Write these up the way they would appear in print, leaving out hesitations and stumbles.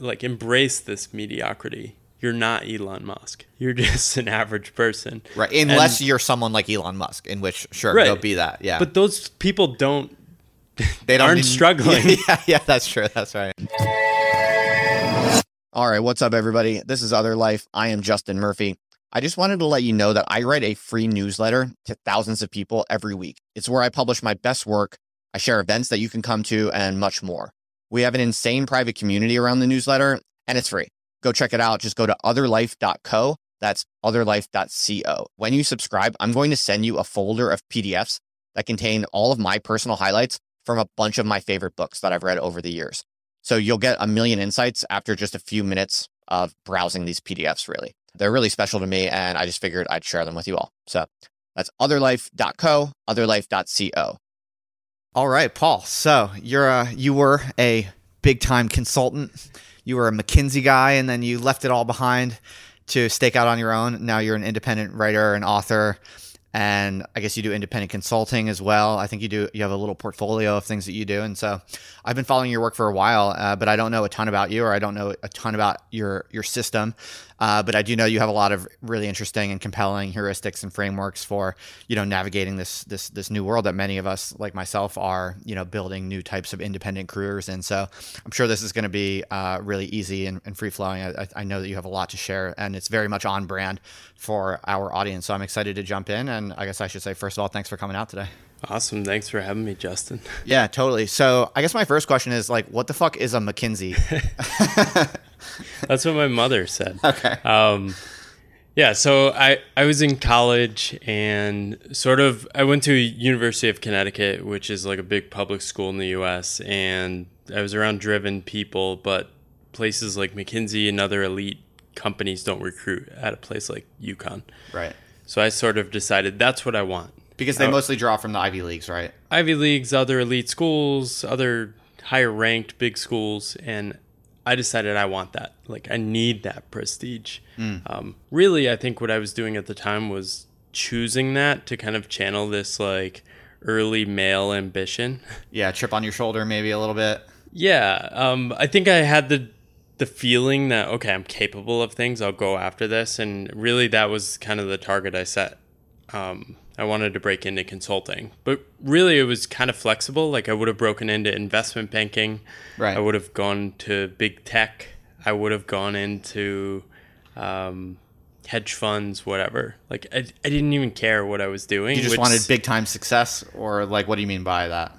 like embrace this mediocrity. You're not Elon Musk. You're just an average person. Right. Unless you're someone like Elon Musk, in which, sure, right. They'll be that. Yeah. But those people aren't struggling. Yeah, that's true. That's right. All right. What's up, everybody? This is Other Life. I am Justin Murphy. I just wanted to let you know that I write a free newsletter to thousands of people every week. It's where I publish my best work. I share events that you can come to and much more. We have an insane private community around the newsletter, and it's free. Go check it out. Just go to otherlife.co. That's otherlife.co. When you subscribe, I'm going to send you a folder of PDFs that contain all of my personal highlights from a bunch of my favorite books that I've read over the years. So you'll get a million insights after just a few minutes of browsing these PDFs, really. They're really special to me, and I just figured I'd share them with you all. So that's otherlife.co, otherlife.co. All right, Paul. So you were a big-time consultant. You were a McKinsey guy, and then you left it all behind to stake out on your own. Now you're an independent writer and author, and I guess you do independent consulting as well. I think you have a little portfolio of things that you do. And so I've been following your work for a while, but I don't know a ton about you, or I don't know a ton about your system. But I do know you have a lot of really interesting and compelling heuristics and frameworks for, navigating this new world that many of us, like myself, are, building new types of independent careers. And so I'm sure this is going to be really easy and free flowing. I know that you have a lot to share, and it's very much on brand for our audience. So I'm excited to jump in. And I guess I should say, first of all, thanks for coming out today. Awesome. Thanks for having me, Justin. Yeah, totally. So I guess my first question is, what the fuck is a McKinsey? That's what my mother said. Okay. So I was in college, and I went to University of Connecticut, which is like a big public school in the U.S., and I was around driven people, but places like McKinsey and other elite companies don't recruit at a place like UConn. Right. So I decided that's what I want. Because they mostly draw from the Ivy Leagues, right? Ivy Leagues, other elite schools, other higher-ranked big schools, and I decided I want that. I need that prestige. Mm. Really, I think what I was doing at the time was choosing that to kind of channel this early male ambition. Yeah, chip on your shoulder maybe a little bit. Yeah. I think I had the feeling that, okay, I'm capable of things. I'll go after this. And really that was kind of the target I set. I wanted to break into consulting, but really it was kind of flexible. I would have broken into investment banking. Right. I would have gone to big tech. I would have gone into hedge funds, whatever. I didn't even care what I was doing. You just wanted big time success, or what do you mean by that?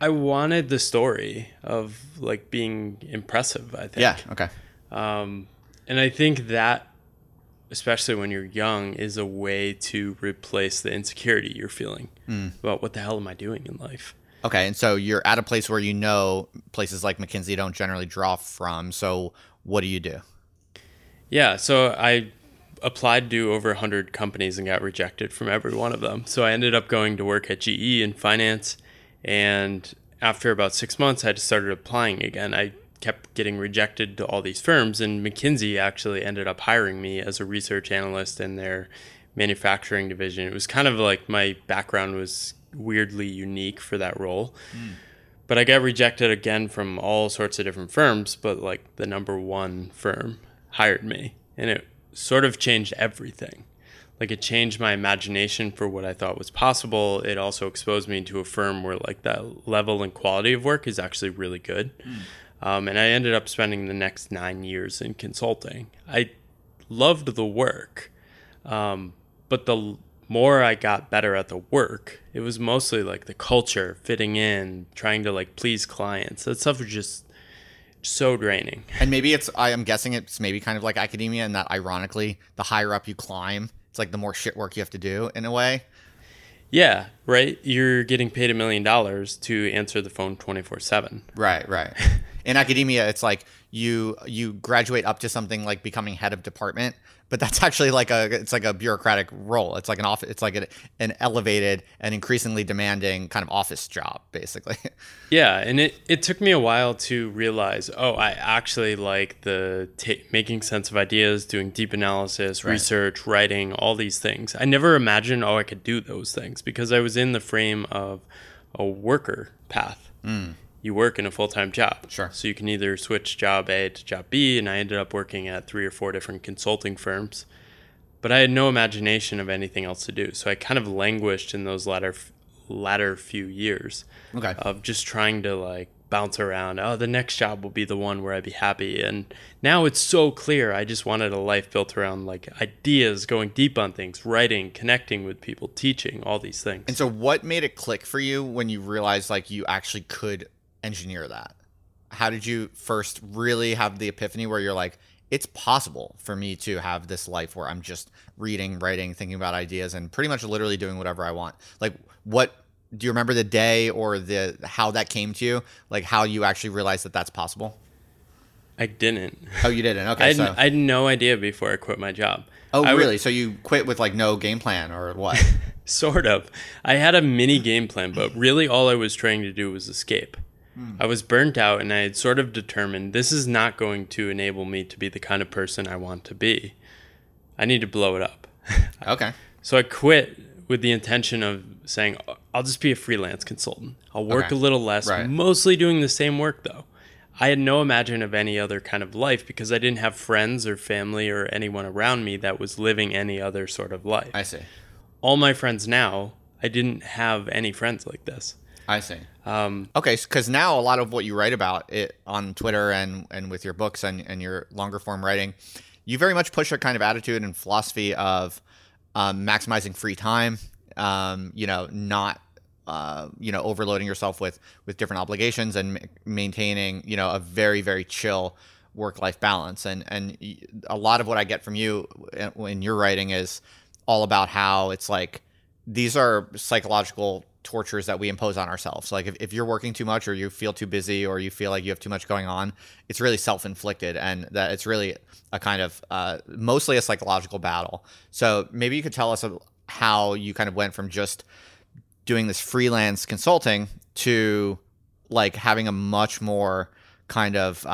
I wanted the story of being impressive, I think. Yeah. Okay. And I think that, especially when you're young, is a way to replace the insecurity you're feeling about what the hell am I doing in life. Okay, and so you're at a place where places like McKinsey don't generally draw from, so what do you do? Yeah, so I applied to over 100 companies and got rejected from every one of them. So I ended up going to work at GE in finance, and after about 6 months, I just started applying again. I kept getting rejected to all these firms, and McKinsey actually ended up hiring me as a research analyst in their manufacturing division. It was kind of my background was weirdly unique for that role. Mm. But I got rejected again from all sorts of different firms, but the number one firm hired me, and it sort of changed everything. It changed my imagination for what I thought was possible. It also exposed me to a firm where that level and quality of work is actually really good. Mm. And I ended up spending the next 9 years in consulting. I loved the work, but the more I got better at the work, it was mostly the culture, fitting in, trying to please clients. That stuff was just so draining. And maybe I'm guessing it's kind of like academia, in that ironically, the higher up you climb, it's the more shit work you have to do in a way. Yeah, right? You're getting paid $1 million to answer the phone 24/7. Right. In academia, it's you graduate up to something like becoming head of department, but that's actually it's a bureaucratic role. It's an office. It's an elevated and increasingly demanding kind of office job, basically. Yeah, and it took me a while to realize, I actually like the making sense of ideas, doing deep analysis, right, research, writing, all these things. I never imagined I could do those things because I was in the frame of a worker path. Mm. you work in a full-time job. Sure. So you can either switch job A to job B, and I ended up working at 3 or 4 different consulting firms. But I had no imagination of anything else to do. So I kind of languished in those latter few years of just trying to like bounce around. Oh, the next job will be the one where I'd be happy. And now it's so clear. I just wanted a life built around like ideas, going deep on things, writing, connecting with people, teaching, all these things. And so what made it click for you when you realized like you actually could engineer that? How did you first really have the epiphany where you're like, it's possible for me to have this life where I'm just reading, writing, thinking about ideas, and pretty much literally doing whatever I want? Like, what do you remember the day or the how that came to you? Like, how you actually realized that that's possible? I didn't. Oh, you didn't? Okay. I had no idea before I quit my job. Oh, really? So you quit with like no game plan or what? Sort of. I had a mini game plan, but really all I was trying to do was escape. I was burnt out, and I had sort of determined this is not going to enable me to be the kind of person I want to be. I need to blow it up. Okay. So I quit with the intention of saying, I'll just be a freelance consultant. I'll work a little less, mostly doing the same work, though. I had no imagination of any other kind of life because I didn't have friends or family or anyone around me that was living any other sort of life. I see. All my friends now, I didn't have any friends like this. I see. Okay, because now a lot of what you write about it on Twitter and with your books and your longer form writing, you very much push a kind of attitude and philosophy of maximizing free time, not overloading yourself with different obligations and maintaining, a very, very chill work-life balance. And a lot of what I get from you in your writing is all about how it's like these are psychological tortures that we impose on ourselves. Like if you're working too much or you feel too busy or you feel like you have too much going on, it's really self-inflicted, and that it's really a kind of mostly a psychological battle. So maybe you could tell us how you kind of went from just doing this freelance consulting to like having a much more kind of,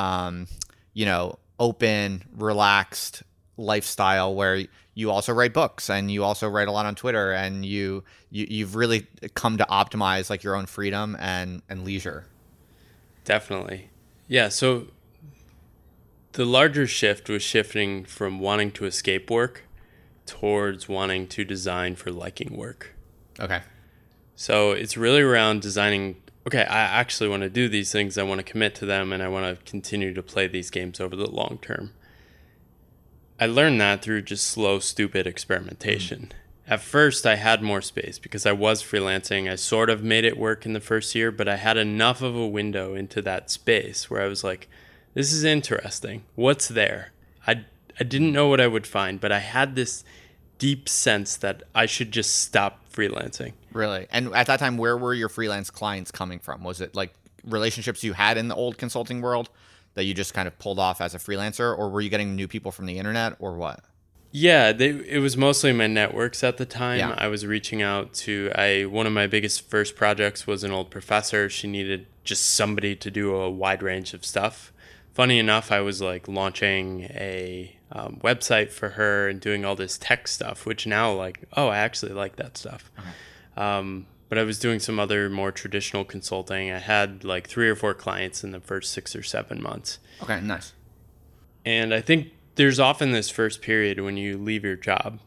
open, relaxed lifestyle where you also write books and you also write a lot on Twitter, and you've really come to optimize like your own freedom and leisure. Definitely. Yeah. So the larger shift was shifting from wanting to escape work towards wanting to design for liking work. Okay. So it's really around designing. Okay. I actually want to do these things. I want to commit to them, and I want to continue to play these games over the long term. I learned that through just slow, stupid experimentation. At first, I had more space because I was freelancing. I sort of made it work in the first year, but I had enough of a window into that space where I was like, this is interesting. What's there? I didn't know what I would find, but I had this deep sense that I should just stop freelancing. Really? And at that time, where were your freelance clients coming from? Was it like relationships you had in the old consulting world that you just kind of pulled off as a freelancer, or were you getting new people from the internet or what? Yeah, it was mostly my networks at the time. Yeah. I was reaching out to, one of my biggest first projects was an old professor. She needed just somebody to do a wide range of stuff. Funny enough, I was like launching a website for her and doing all this tech stuff, which now like, oh, I actually like that stuff. Okay. But I was doing some other more traditional consulting. I had like 3 or 4 clients in the first 6 or 7 months. Okay, nice. And I think there's often this first period when you leave your job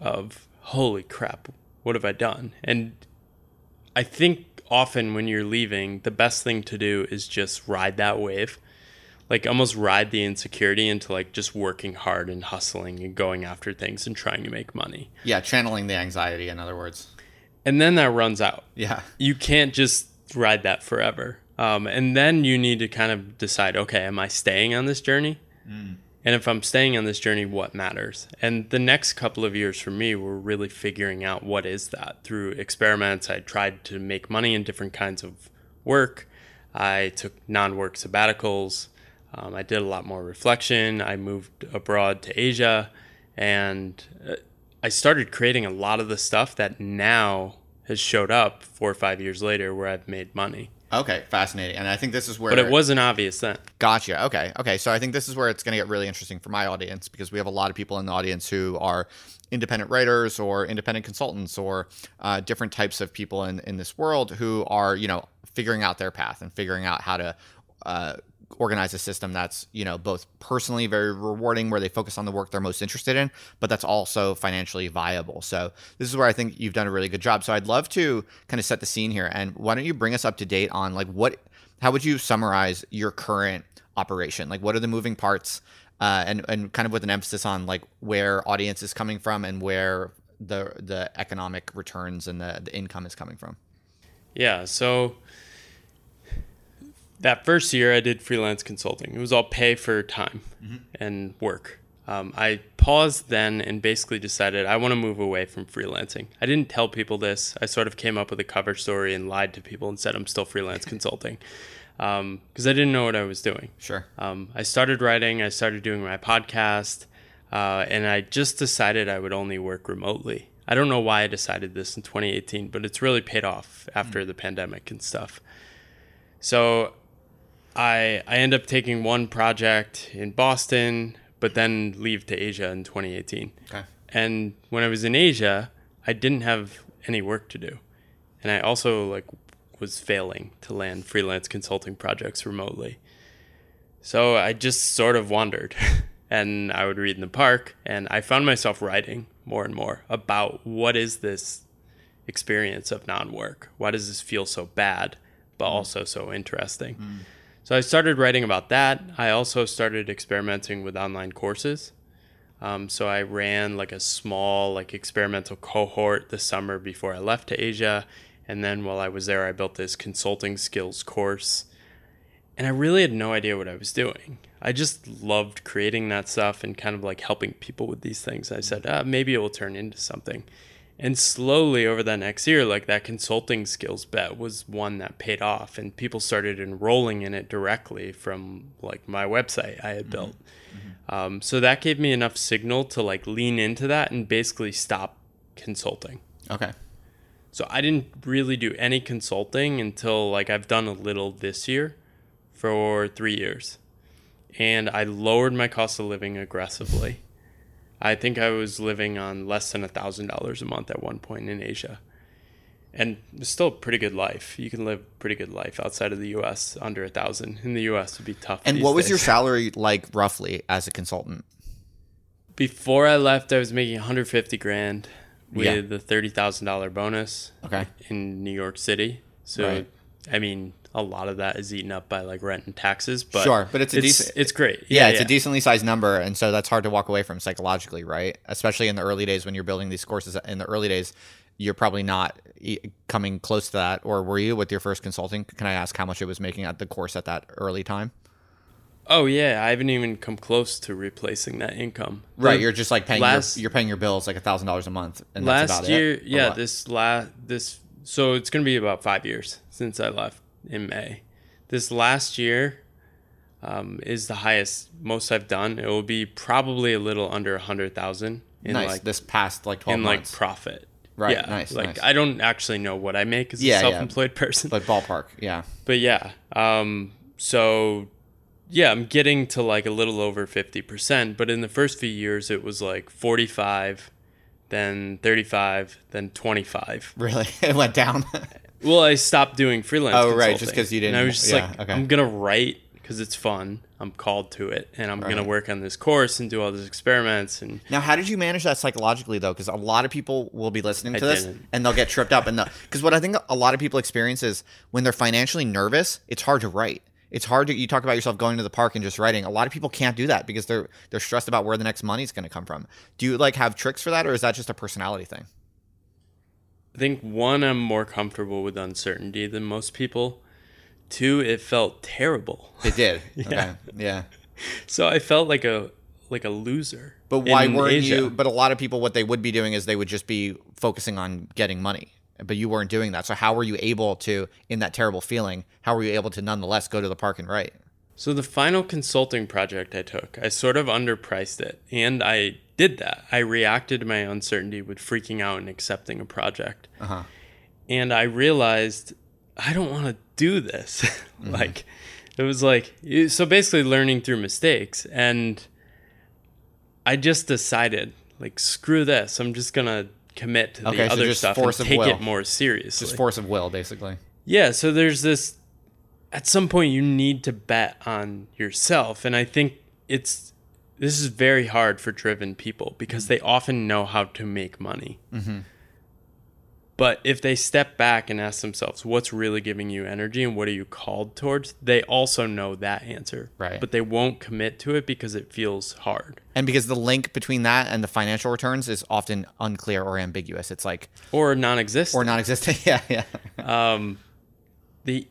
of, holy crap, what have I done? And I think often when you're leaving, the best thing to do is just ride that wave. Like almost ride the insecurity into like just working hard and hustling and going after things and trying to make money. Yeah, channeling the anxiety, in other words. And then that runs out. Yeah. You can't just ride that forever. And then you need to kind of decide, okay, am I staying on this journey? And if I'm staying on this journey, what matters? And the next couple of years for me were really figuring out what is that. Through experiments, I tried to make money in different kinds of work. I took non-work sabbaticals. I did a lot more reflection. I moved abroad to Asia, and I started creating a lot of the stuff that now has showed up 4 or 5 years later where I've made money. Okay, fascinating. And I think this is where... But it wasn't obvious then. Gotcha. Okay. Okay. So I think this is where it's going to get really interesting for my audience, because we have a lot of people in the audience who are independent writers or independent consultants or different types of people in this world who are, you know, figuring out their path and figuring out how to organize a system that's, you know, both personally very rewarding, where they focus on the work they're most interested in, but that's also financially viable. So this is where I think you've done a really good job. So I'd love to kind of set the scene here. And why don't you bring us up to date on like what, how would you summarize your current operation? Like what are the moving parts and kind of with an emphasis on like where audience is coming from and where the economic returns and the income is coming from? Yeah. So that first year I did freelance consulting. It was all pay for time and work. I paused then and basically decided I want to move away from freelancing. I didn't tell people this. I sort of came up with a cover story and lied to people and said I'm still freelance consulting because I didn't know what I was doing. Sure. I started writing. I started doing my podcast. And I just decided I would only work remotely. I don't know why I decided this in 2018, but it's really paid off after the pandemic and stuff. So I end up taking one project in Boston, but then leave to Asia in 2018. Okay. And when I was in Asia, I didn't have any work to do. And I also like was failing to land freelance consulting projects remotely. So I just sort of wandered and I would read in the park, and I found myself writing more and more about what is this experience of non-work? Why does this feel so bad, but also so interesting? So I started writing about that. I also started experimenting with online courses. So I ran like a small like experimental cohort the summer before I left to Asia. And then while I was there, I built this consulting skills course. And I really had no idea what I was doing. I just loved creating that stuff and kind of like helping people with these things. I said, maybe it will turn into something. And slowly over the next year, like that consulting skills bet was one that paid off, and people started enrolling in it directly from like my website I had built. So that gave me enough signal to like lean into that and basically stop consulting. Okay. So I didn't really do any consulting until like I've done a little this year for 3 years, and I lowered my cost of living aggressively. I think I was living on less than $1,000 a month at one point in Asia. And it's still a pretty good life. You can live a pretty good life outside of the U.S. under 1,000. In the U.S. would be tough. And what was your salary like roughly as a consultant? Before I left, I was making $150,000 with a $30,000 bonus in New York City. So, I mean, a lot of that is eaten up by like rent and taxes, but but it's great. It's a decently sized number. And so that's hard to walk away from psychologically, right? Especially in the early days when you're building these courses. In the early days, you're probably not coming close to that. Or were you with your first consulting? Can I ask how much it was making at the course at that early time? Oh yeah. I haven't even come close to replacing that income. Right. You're just like paying, you're paying your bills like $1,000 a month. And last that's about year, it. Yeah, this, so it's going to be about 5 years since I left. In May. This last year is the highest, most I've done. It will be probably a little under 100,000 in like this past like 12 months. Like profit. Right. Yeah. Nice. Like nice. I don't actually know what I make as a self-employed person. But ballpark. Yeah. But yeah. So yeah, I'm getting to like a little over 50%, but in the first few years it was like 45, then 35, then 25. Really? It went down. Well, I stopped doing freelance consulting. Oh, right, just because you didn't. And I was just I'm going to write because it's fun. I'm called to it, and I'm going to work on this course and do all these experiments. And now, how did you manage that psychologically, though? Because a lot of people will be listening to this, and they'll get tripped up. Because what I think a lot of people experience is when they're financially nervous, it's hard to write. It's hard to, you talk about yourself going to the park and just writing. A lot of people can't do that because they're stressed about where the next money's going to come from. Do you like have tricks for that, or is that just a personality thing? I think, one, I'm more comfortable with uncertainty than most people. Two, it felt terrible. It did. So I felt like a loser. But why weren't you? But a lot of people, what they would be doing is they would just be focusing on getting money. But you weren't doing that. So how were you able to, in that terrible feeling, how were you able to nonetheless go to the park and write? So the final consulting project I took, I sort of underpriced it, and I did that. I reacted to my uncertainty with freaking out and accepting a project. And I realized I don't want to do this. Mm-hmm. It was so basically learning through mistakes. And I just decided, screw this. I'm just going to commit to the other stuff and take it more seriously. Just force of will, basically. Yeah. So there's this, at some point you need to bet on yourself. And I think this is very hard for driven people because mm-hmm. they often know how to make money. Mm-hmm. But if they step back and ask themselves, what's really giving you energy and what are you called towards? They also know that answer. Right. But they won't commit to it because it feels hard. And because the link between that and the financial returns is often unclear or ambiguous. It's or non-existent. Yeah, yeah. The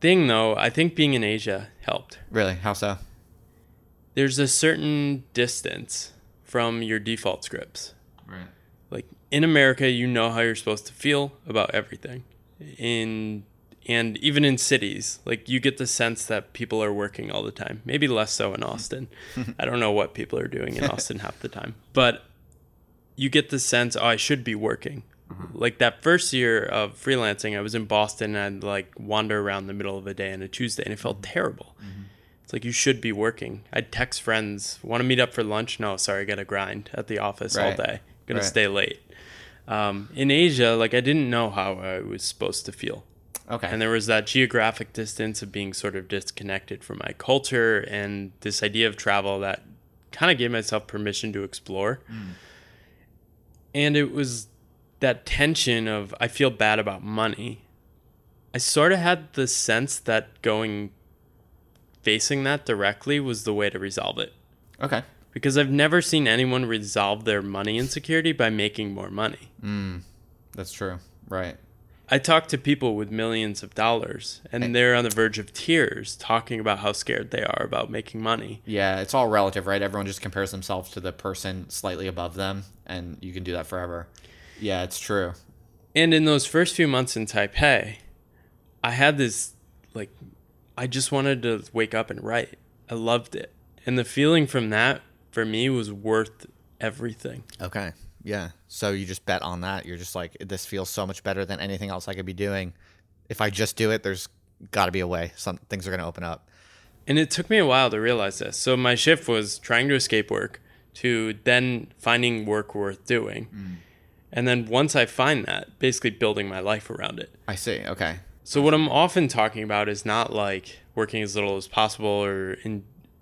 thing, though, I think being in Asia helped. Really? How so? There's a certain distance from your default scripts. Right. In America, you know how you're supposed to feel about everything. And even in cities, you get the sense that people are working all the time. Maybe less so in Austin. I don't know what people are doing in Austin half the time. But you get the sense, I should be working. Mm-hmm. That first year of freelancing, I was in Boston and I'd wander around the middle of the day on a Tuesday and it felt terrible. Mm-hmm. It's you should be working. I'd text friends, want to meet up for lunch? No, sorry, I got to grind at the office all day. Going to stay late. In Asia, I didn't know how I was supposed to feel. Okay. And there was that geographic distance of being sort of disconnected from my culture and this idea of travel that kind of gave myself permission to explore. Mm. And it was that tension of, I feel bad about money. I sort of had the sense that facing that directly was the way to resolve it. Okay. Because I've never seen anyone resolve their money insecurity by making more money. Mm, that's true. Right. I talk to people with millions of dollars, and they're on the verge of tears talking about how scared they are about making money. Yeah, it's all relative, right? Everyone just compares themselves to the person slightly above them, and you can do that forever. Yeah, it's true. And in those first few months in Taipei, I had this, I just wanted to wake up and write. I loved it. And the feeling from that, for me, was worth everything. Okay. Yeah. So you just bet on that. You're just this feels so much better than anything else I could be doing. If I just do it, there's got to be a way. Some things are going to open up. And it took me a while to realize this. So my shift was trying to escape work to then finding work worth doing. Mm. And then once I find that, basically building my life around it. I see. Okay. So what I'm often talking about is not working as little as possible or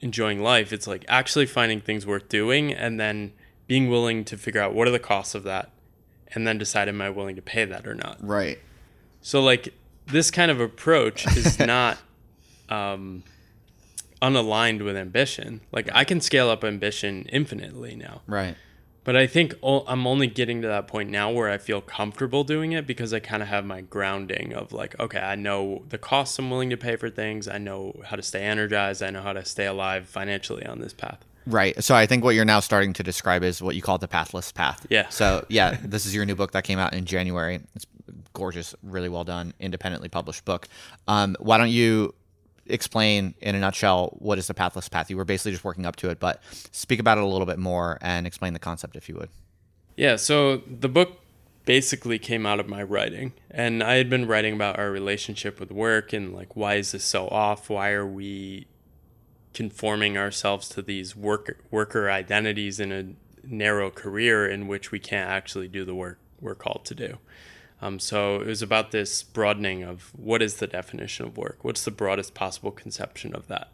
enjoying life. It's actually finding things worth doing and then being willing to figure out what are the costs of that and then decide, am I willing to pay that or not? Right. So this kind of approach is not unaligned with ambition. I can scale up ambition infinitely now. Right. But I think I'm only getting to that point now where I feel comfortable doing it because I kind of have my grounding of okay, I know the costs I'm willing to pay for things. I know how to stay energized. I know how to stay alive financially on this path. Right. So I think what you're now starting to describe is what you call the Pathless Path. Yeah. So yeah, this is your new book that came out in January. It's gorgeous, really well done, independently published book. Why don't you explain in a nutshell what is the Pathless Path? You were basically just working up to it, but speak about it a little bit more and explain the concept if you would. Yeah, so the book basically came out of my writing, and I had been writing about our relationship with work and why is this so off? Why are we conforming ourselves to these worker identities in a narrow career in which we can't actually do the work we're called to do? So it was about this broadening of what is the definition of work? What's the broadest possible conception of that?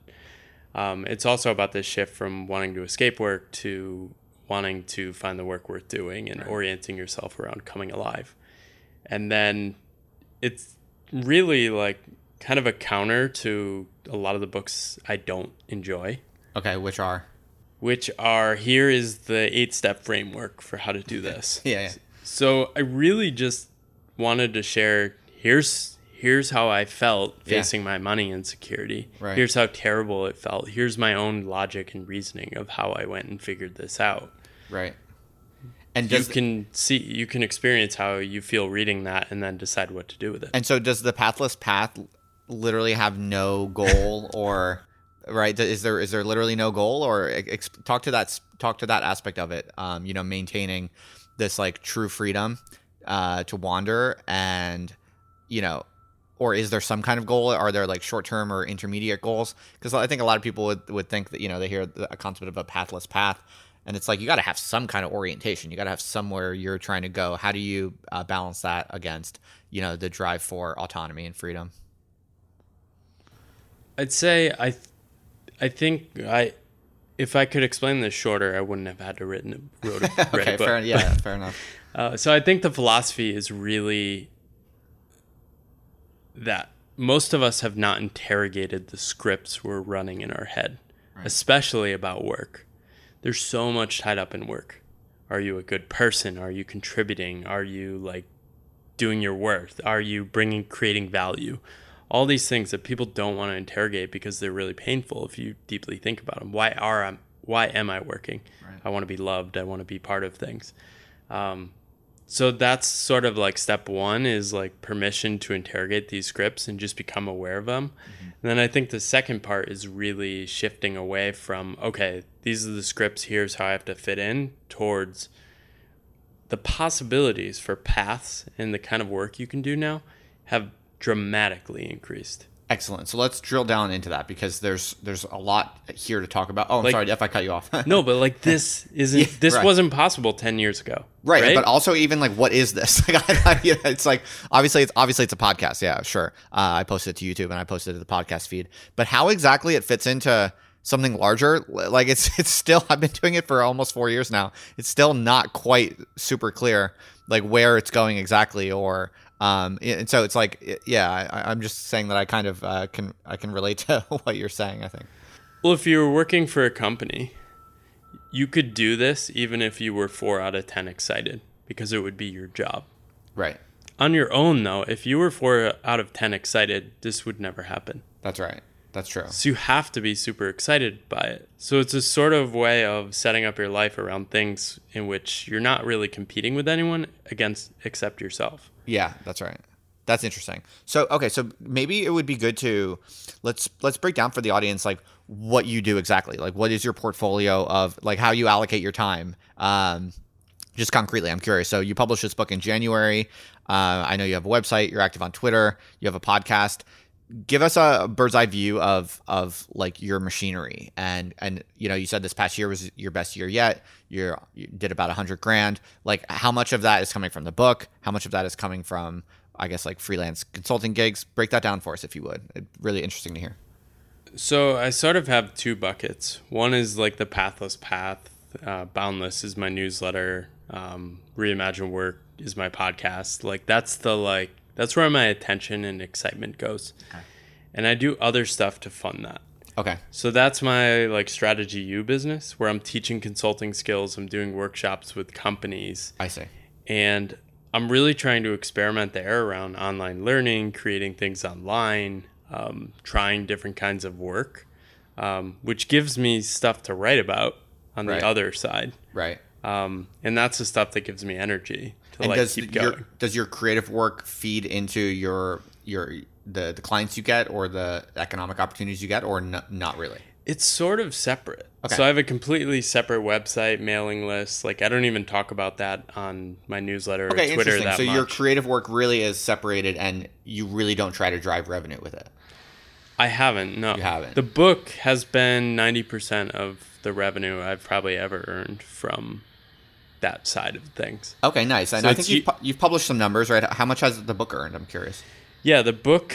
It's also about this shift from wanting to escape work to wanting to find the work worth doing and orienting yourself around coming alive. And then it's really kind of a counter to a lot of the books I don't enjoy. Okay, which are? Here is the 8-step framework for how to do this. Yeah. So I really just wanted to share, here's how I felt facing my money insecurity. Right. Here's how terrible it felt. Here's my own logic and reasoning of how I went and figured this out. Right. And you can experience how you feel reading that and then decide what to do with it. And so does the Pathless Path literally have no goal or right? Is there literally no goal or talk to that aspect of it, maintaining this true freedom to wander and Or is there some kind of goal? Are there like short-term or intermediate goals? Because I think a lot of people would think that, you know, they hear a concept of a pathless path, and it's like you got to have some kind of orientation. You got to have somewhere you're trying to go. How do you balance that against, you know, the drive for autonomy and freedom? I'd say I think if I could explain this shorter, I wouldn't have had to wrote it. Okay, fair, yeah, fair enough. So I think the philosophy is really that most of us have not interrogated the scripts we're running in our head, right, especially about work. There's so much tied up in work. Are you a good person? Are you contributing? Are you like doing your worth? Are you creating value? All these things that people don't want to interrogate because they're really painful if you deeply think about them. Why am I working? Right. I want to be loved. I want to be part of things. So that's sort of like step one, is like permission to interrogate these scripts and just become aware of them. Mm-hmm. And then I think the second part is really shifting away from, okay, these are the scripts, here's how I have to fit in, towards the possibilities for paths and the kind of work you can do now have dramatically increased. Excellent. So let's drill down into that, because there's a lot here to talk about. Oh, I'm like, sorry if I cut you off. No, but like this isn't, this right, wasn't possible 10 years ago. Right. But also even like, what is this? It's like, obviously it's a podcast. Yeah, sure. I posted it to YouTube and I posted it to the podcast feed, but how exactly it fits into something larger. Like it's still, I've been doing it for almost 4 years now. It's still not quite super clear, like where it's going exactly, or, and so it's like, yeah, I'm just saying that I kind of can relate to what you're saying, I think. Well, if you were working for a company, you could do this even if you were 4 out of 10 excited, because it would be your job. Right. On your own, though, if you were 4 out of 10 excited, this would never happen. That's right. That's true. So you have to be super excited by it. So it's a sort of way of setting up your life around things in which you're not really competing with anyone except yourself. Yeah, that's right. That's interesting. So, okay, so maybe it would be good to let's break down for the audience like what you do exactly. Like what is your portfolio of like how you allocate your time? Just concretely, I'm curious. So you published this book in January. I know you have a website, you're active on Twitter, you have a podcast. Give us a bird's eye view of like your machinery, and you know, you said this past year was your best year yet. You did about $100,000. Like how much of that is coming from the book? How much of that is coming from, I guess, like freelance consulting gigs? Break that down for us if you would. It's really interesting to hear. So I sort of have two buckets. One is like the Pathless Path. Boundless is my newsletter. Reimagine Work is my podcast. Like that's where my attention and excitement goes. Okay. And I do other stuff to fund that. Okay. So that's my like Strategy U business, where I'm teaching consulting skills. I'm doing workshops with companies. I see. And I'm really trying to experiment there around online learning, creating things online, trying different kinds of work, which gives me stuff to write about on the other side. Right. And that's the stuff that gives me energy to and like keep going. Does your creative work feed into the clients you get, or the economic opportunities you get, or not really? It's sort of separate. Okay. So I have a completely separate website, mailing list. Like I don't even talk about that on my newsletter or Twitter that much. So your creative work really is separated, and you really don't try to drive revenue with it. I haven't. No, you haven't. The book has been 90% of the revenue I've probably ever earned from that side of things. Okay, nice. And so I think you've published some numbers, right? How much has the book earned? I'm curious. Yeah, the book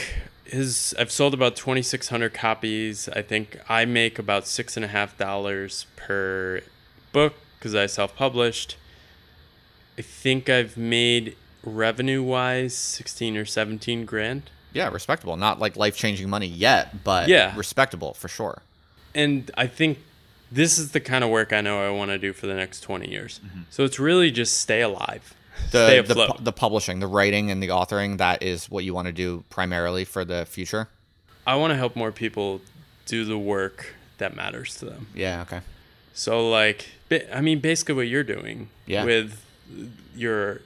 is, I've sold about 2,600 copies. I think I make about $6.50 per book because I self-published. I think I've made revenue-wise 16 or 17 grand. Yeah, respectable. Not like life-changing money yet, but yeah, respectable for sure. And I think this is the kind of work I know I want to do for the next 20 years. Mm-hmm. So it's really just stay alive, stay afloat. The publishing, the writing, and the authoring, that is what you want to do primarily for the future? I want to help more people do the work that matters to them. Yeah, okay. So like, I mean, basically what you're doing with your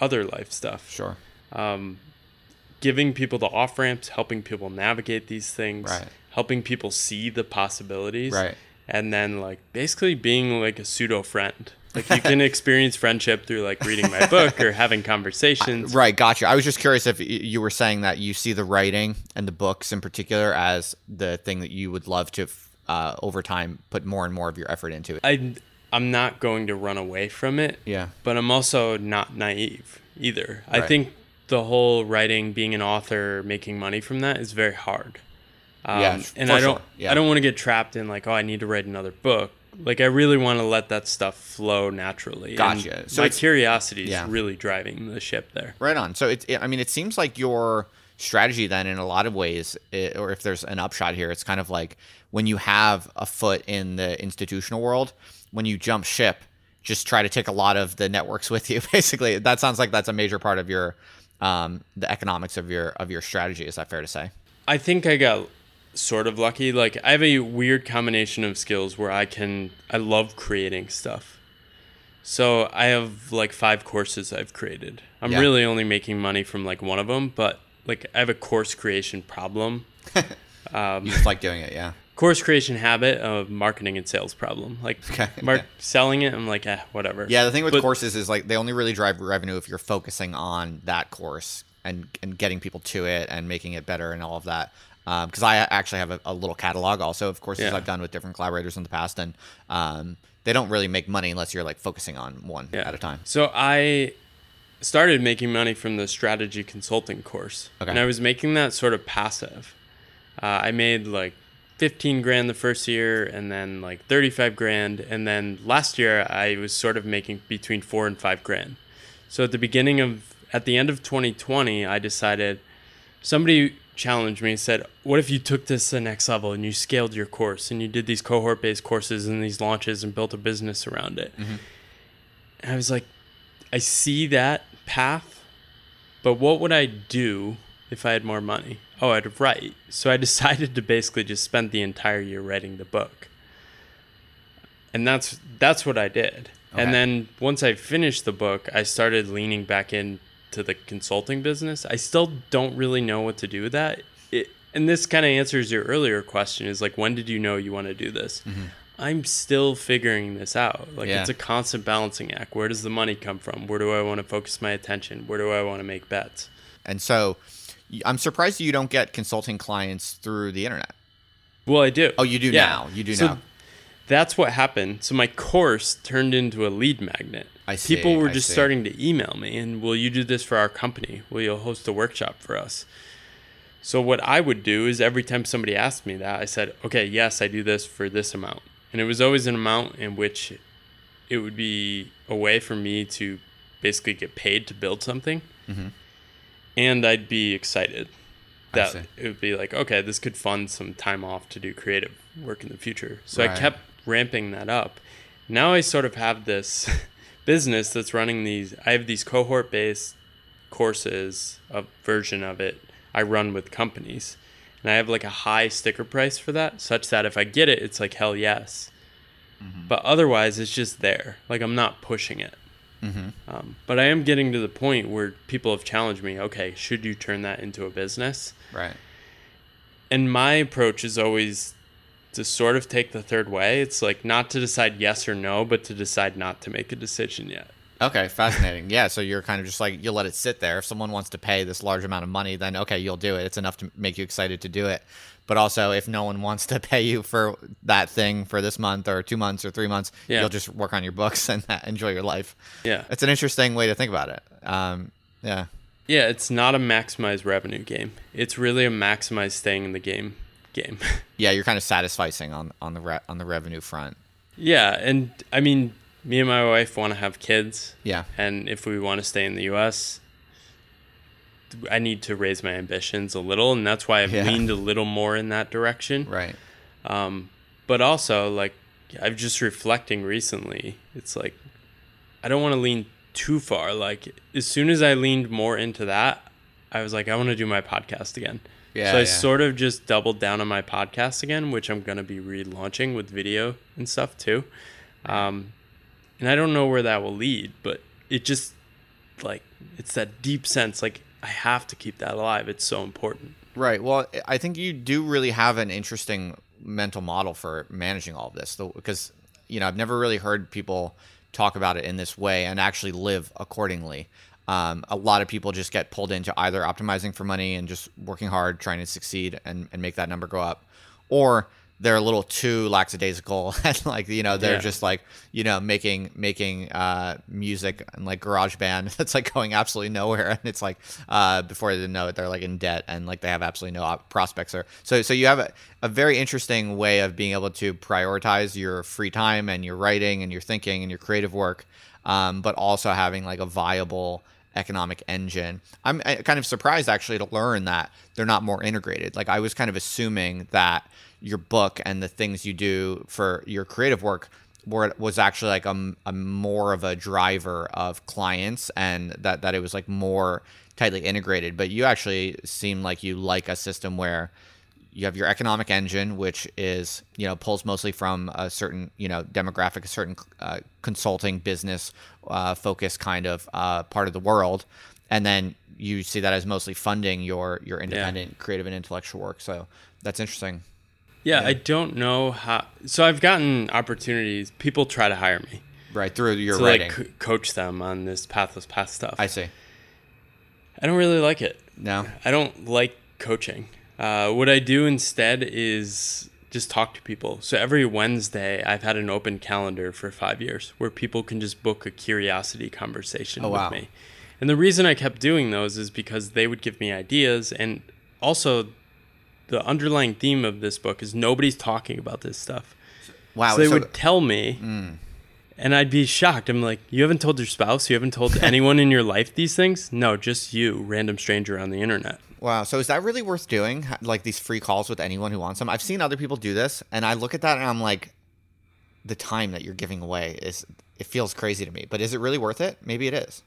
other life stuff. Sure. Giving people the off-ramps, helping people navigate these things, helping people see the possibilities. Right. And then like basically being like a pseudo friend Like, you can experience friendship through like reading my book or having conversations. Right. Gotcha. I was just curious if you were saying that you see the writing and the books in particular as the thing that you would love to over time put more and more of your effort into. I'm not going to run away from it. Yeah. But I'm also not naive either. Right. I think the whole writing, being an author, making money from that is very hard. I don't want to get trapped in like, oh, I need to write another book. Like, I really want to let that stuff flow naturally. Gotcha. And so my curiosity is really driving the ship there. Right on. So, it seems like your strategy then in a lot of ways, or if there's an upshot here, it's kind of like when you have a foot in the institutional world, when you jump ship, just try to take a lot of the networks with you, basically. That sounds like that's a major part of your, the economics of your strategy. Is that fair to say? I think I got sort of lucky. Like, I have a weird combination of skills where I love creating stuff. So I have like 5 courses I've created. I'm really only making money from like one of them, but like I have a course creation problem. You just like doing it, yeah. Course creation habit of marketing and sales problem. Like selling it, I'm like, whatever. Yeah, the thing with courses is like they only really drive revenue if you're focusing on that course and getting people to it and making it better and all of that. Because I actually have a little catalog also of courses I've done with different collaborators in the past, and they don't really make money unless you're like focusing on one at a time. So I started making money from the strategy consulting course, and I was making that sort of passive. I made like $15,000 the first year, and then like $35,000, and then last year I was sort of making between $4,000 and $5,000. So at the end of 2020, I decided, somebody challenged me and said, what if you took this to the next level and you scaled your course and you did these cohort-based courses and these launches and built a business around it? Mm-hmm. And I was like, I see that path, but what would I do if I had more money? Oh, I'd write. So I decided to basically just spend the entire year writing the book. And that's what I did. Okay. And then once I finished the book, I started leaning back in to the consulting business. I still don't really know what to do with that. And this kind of answers your earlier question, is like, when did you know you want to do this? Mm-hmm. I'm still figuring this out. Like, it's a constant balancing act. Where does the money come from? Where do I want to focus my attention? Where do I want to make bets? And so I'm surprised you don't get consulting clients through the internet. Well, I do. Oh, you do now. You do now. That's what happened. So my course turned into a lead magnet. I see. People were just starting to email me and, will you do this for our company? Will you host a workshop for us? So what I would do is every time somebody asked me that, I said, okay, yes, I do this for this amount. And it was always an amount in which it would be a way for me to basically get paid to build something. Mm-hmm. And I'd be excited that it would be like, okay, this could fund some time off to do creative work in the future. So I kept ramping that up. Now I sort of have this business that's running these. I have these cohort-based courses, a version of it I run with companies. And I have like a high sticker price for that, such that if I get it, it's like, hell yes. Mm-hmm. But otherwise, it's just there. Like, I'm not pushing it. Mm-hmm. But I am getting to the point where people have challenged me, okay, should you turn that into a business? Right. And my approach is always to sort of take the third way. It's like not to decide yes or no, but to decide not to make a decision yet. Okay, fascinating. Yeah, so you're kind of just like, you'll let it sit there. If someone wants to pay this large amount of money, then okay, you'll do it. It's enough to make you excited to do it. But also, if no one wants to pay you for that thing for this month or 2 months or 3 months, you'll just work on your books and enjoy your life. Yeah. It's an interesting way to think about it. Yeah, it's not a maximize revenue game. It's really a maximize staying in the game. Yeah, you're kind of satisficing on the revenue front. Yeah, and I mean, me and my wife want to have kids. Yeah. And if we want to stay in the U.S., I need to raise my ambitions a little. And that's why I've leaned a little more in that direction. Right. But also, like, I'm just reflecting recently. It's like, I don't want to lean too far. Like, as soon as I leaned more into that, I was like, I want to do my podcast again. Yeah, so I sort of just doubled down on my podcast again, which I'm going to be relaunching with video and stuff too. And I don't know where that will lead, but it just, like, it's that deep sense, like, I have to keep that alive. It's so important. Right. Well, I think you do really have an interesting mental model for managing all of this, because, I've never really heard people talk about it in this way and actually live accordingly. A lot of people just get pulled into either optimizing for money and just working hard, trying to succeed and make that number go up, or they're a little too lackadaisical and they're just making music and like GarageBand that's like going absolutely nowhere, and it's like before they know it, they're like in debt and like they have absolutely no prospects. Or so you have a very interesting way of being able to prioritize your free time and your writing and your thinking and your creative work, but also having like a viable economic engine. I'm kind of surprised actually to learn that they're not more integrated. Like I was kind of assuming that your book and the things you do for your creative work was actually like a more of a driver of clients, and that it was like more tightly integrated. But you actually seem like you like a system where you have your economic engine, which is, pulls mostly from a certain, demographic, a certain consulting business focus kind of part of the world. And then you see that as mostly funding your independent creative and intellectual work. So that's interesting. Yeah, I don't know how. So I've gotten opportunities. People try to hire me. Right, through your writing. To coach them on this Pathless Path stuff. I see. I don't really like it. No? I don't like coaching. What I do instead is just talk to people. So every Wednesday, I've had an open calendar for 5 years where people can just book a curiosity conversation with me. And the reason I kept doing those is because they would give me ideas. And also, the underlying theme of this book is nobody's talking about this stuff. Wow. So they would tell me, and I'd be shocked. I'm like, you haven't told your spouse? You haven't told anyone in your life these things? No, just you, random stranger on the internet. Wow. So is that really worth doing? Like these free calls with anyone who wants them? I've seen other people do this, and I look at that and I'm like, the time that you're giving away it feels crazy to me, but is it really worth it? Maybe it is.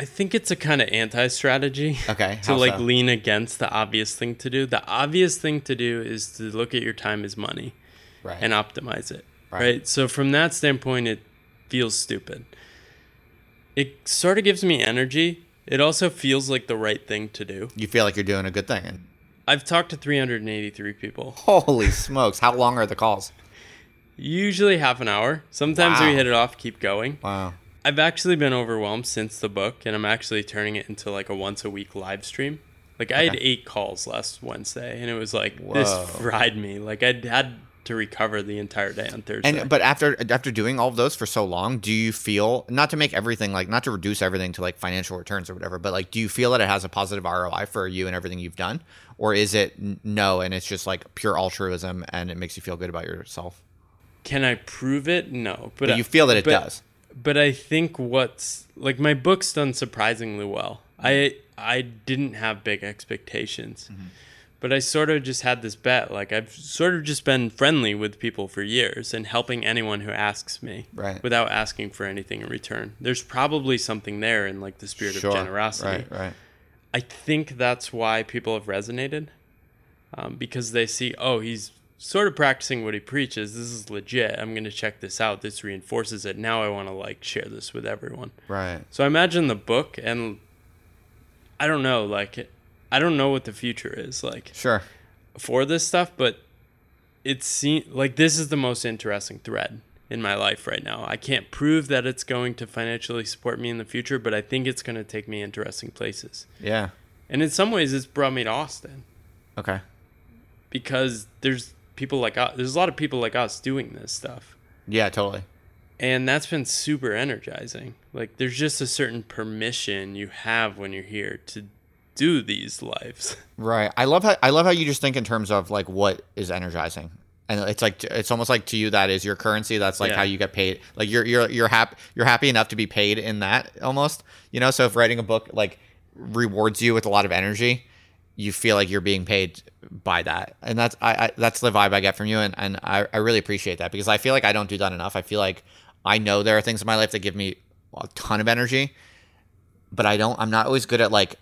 I think it's a kind of anti-strategy. Okay. To like lean against the obvious thing to do. The obvious thing to do is to look at your time as money, right, and optimize it. Right. So from that standpoint, it feels stupid. It sort of gives me energy. It also feels like the right thing to do. You feel like you're doing a good thing. I've talked to 383 people. Holy smokes. How long are the calls? Usually half an hour. Sometimes we hit it off, keep going. Wow. I've actually been overwhelmed since the book, and I'm actually turning it into like a once a week live stream. Like I had 8 calls last Wednesday, and it was like, this fried me. Like I had to recover the entire day on Thursday. But after doing all of those for so long, do you feel, not to make everything like, not to reduce everything to like financial returns or whatever, but like, do you feel that it has a positive ROI for you and everything you've done? Or is it no, and it's just like pure altruism and it makes you feel good about yourself? Can I prove it? No. But you feel that it does. But I think what's like, my book's done surprisingly well. I didn't have big expectations, but I sort of just had this bet. Like I've sort of just been friendly with people for years and helping anyone who asks me, right, without asking for anything in return. There's probably something there in like the spirit of generosity. Right. I think that's why people have resonated, because they see, oh, he's sort of practicing what he preaches. This is legit. I'm going to check this out. This reinforces it. Now I want to like share this with everyone. Right. So I imagine the book, and I don't know, like I don't know what the future is like for this stuff, but it seems like this is the most interesting thread in my life right now. I can't prove that it's going to financially support me in the future, but I think it's going to take me interesting places. Yeah. And in some ways it's brought me to Austin. Okay. Because there's people like us, there's a lot of people like us doing this stuff. Yeah, totally. And that's been super energizing. Like there's just a certain permission you have when you're here to do these lives. Right. I love how you just think in terms of like what is energizing. And it's like, it's almost like to you that is your currency. That's like how you get paid. Like you're happy enough to be paid in that almost. You know, so if writing a book like rewards you with a lot of energy, you feel like you're being paid by that. And that's that's the vibe I get from you, and I really appreciate that, because I feel like I don't do that enough. I feel like I know there are things in my life that give me a ton of energy, but I'm not always good at like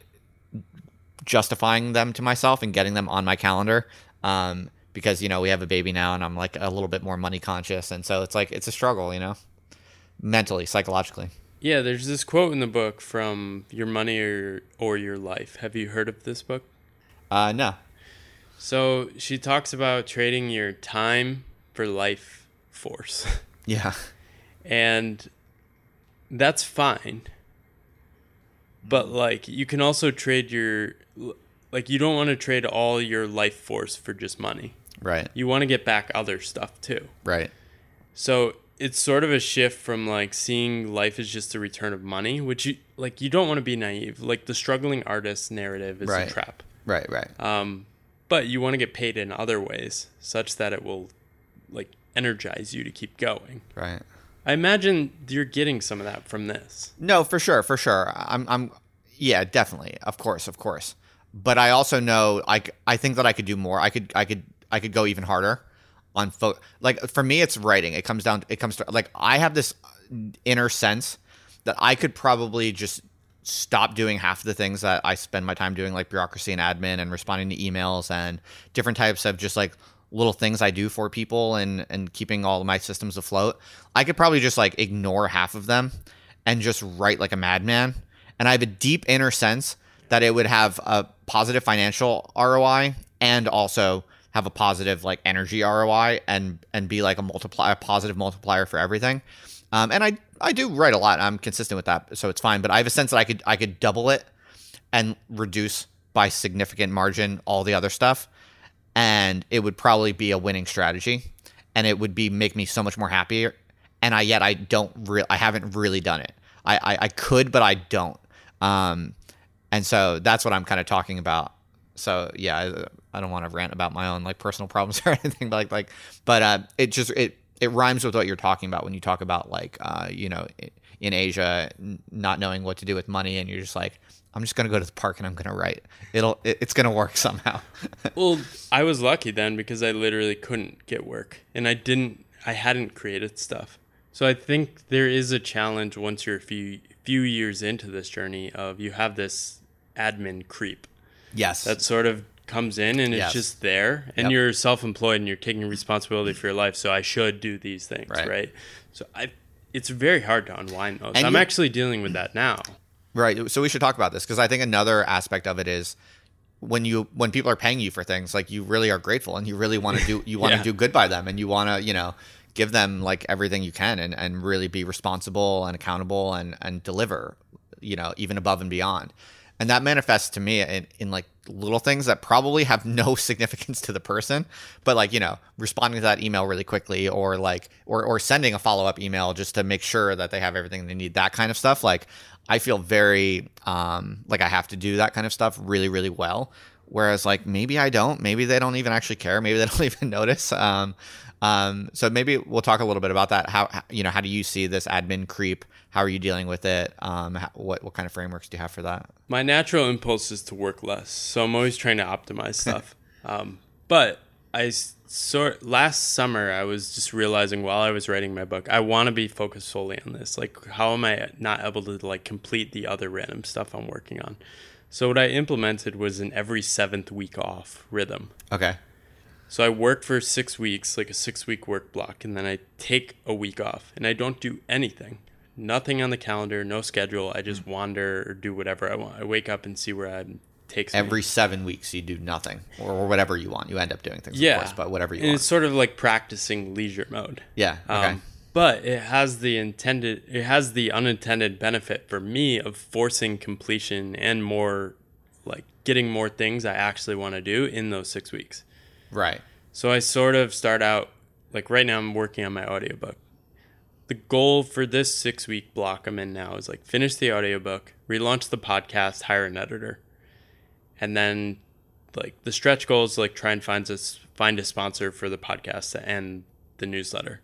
justifying them to myself and getting them on my calendar, because we have a baby now and I'm like a little bit more money conscious, and so it's like it's a struggle, mentally, psychologically. Yeah, there's this quote in the book from Your Money or Your Life. Have you heard of this book? No. So she talks about trading your time for life force. Yeah. And that's fine. But like, you can also trade your, like, you don't want to trade all your life force for just money. Right. You want to get back other stuff too. Right. So it's sort of a shift from like seeing life as just a return of money, which you, like, you don't want to be naive. Like the struggling artist narrative is a trap. Right. Right. But you want to get paid in other ways such that it will like energize you to keep going. Right. I imagine you're getting some of that from this. No, for sure. For sure. I'm yeah, definitely. Of course. But I also know, I think that I could do more. I could go even harder on like for me, it's writing. It comes to like, I have this inner sense that I could probably just stop doing half the things that I spend my time doing, like bureaucracy and admin and responding to emails and different types of just like little things I do for people and keeping all of my systems afloat. I could probably just like ignore half of them and just write like a madman. And I have a deep inner sense that it would have a positive financial ROI and also have a positive like energy ROI and be like a positive multiplier for everything. And I do write a lot. I'm consistent with that, so it's fine. But I have a sense that I could double it and reduce by significant margin all the other stuff, and it would probably be a winning strategy, and it would be make me so much more happier. And I haven't really done it. I could, but I don't. And so that's what I'm kind of talking about. So yeah, I don't want to rant about my own like personal problems or anything like. But it just it rhymes with what you're talking about when you talk about like, you know, in Asia, not knowing what to do with money. And you're just like, I'm just going to go to the park and I'm going to write. It's going to work somehow. Well, I was lucky then because I literally couldn't get work and I hadn't created stuff. So I think there is a challenge once you're a few years into this journey of you have this admin creep. Yes. That sort of comes in and it's just there, and you're self-employed and you're taking responsibility for your life. So I should do these things. Right. So it's very hard to unwind those. And I'm actually dealing with that now. Right. So we should talk about this, because I think another aspect of it is when people are paying you for things, like you really are grateful and you really want to do, do good by them, and you want to, you know, give them like everything you can and really be responsible and accountable and deliver, you know, even above and beyond. And that manifests to me in like little things that probably have no significance to the person, but like, you know, responding to that email really quickly, or like, or sending a follow-up email just to make sure that they have everything they need, that kind of stuff. Like I feel very, like I have to do that kind of stuff really, really well. Whereas like, maybe I don't, maybe they don't even actually care. Maybe they don't even notice. So maybe we'll talk a little bit about that. How, you know, how do you see this admin creep? How are you dealing with it? What kind of frameworks do you have for that? My natural impulse is to work less. So I'm always trying to optimize stuff. But last summer, I was just realizing while I was writing my book, I want to be focused solely on this. Like, how am I not able to like complete the other random stuff I'm working on? So what I implemented was an every 7th week off rhythm. Okay. So I work for 6 weeks, like a 6-week work block, and then I take a week off and I don't do anything. Nothing on the calendar, no schedule. I just wander or do whatever I want. I wake up and see where I takes me. Every 7 weeks you do nothing or whatever you want. You end up doing things, of course, but whatever you want. And it's sort of like practicing leisure mode. Yeah, okay. But it has the unintended benefit for me of forcing completion and more like getting more things I actually want to do in those 6 weeks. Right. So I sort of start out, like right now I'm working on my audiobook. The goal for this 6-week block I'm in now is like finish the audiobook, relaunch the podcast, hire an editor. And then like the stretch goal is like try and find a sponsor for the podcast and the newsletter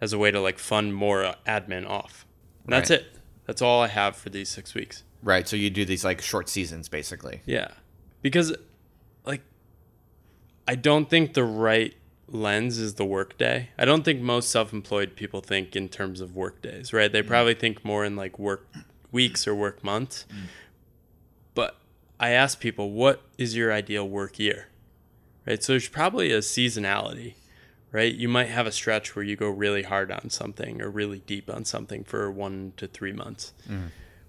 as a way to like fund more admin off. And that's it. That's all I have for these 6 weeks. Right. So you do these like short seasons basically. Yeah. Because like, I don't think the right lens is the workday. I don't think most self-employed people think in terms of work days, right? They probably think more in like work weeks or work months. But I ask people, what is your ideal work year, right? So there's probably a seasonality, right? You might have a stretch where you go really hard on something or really deep on something for 1 to 3 months.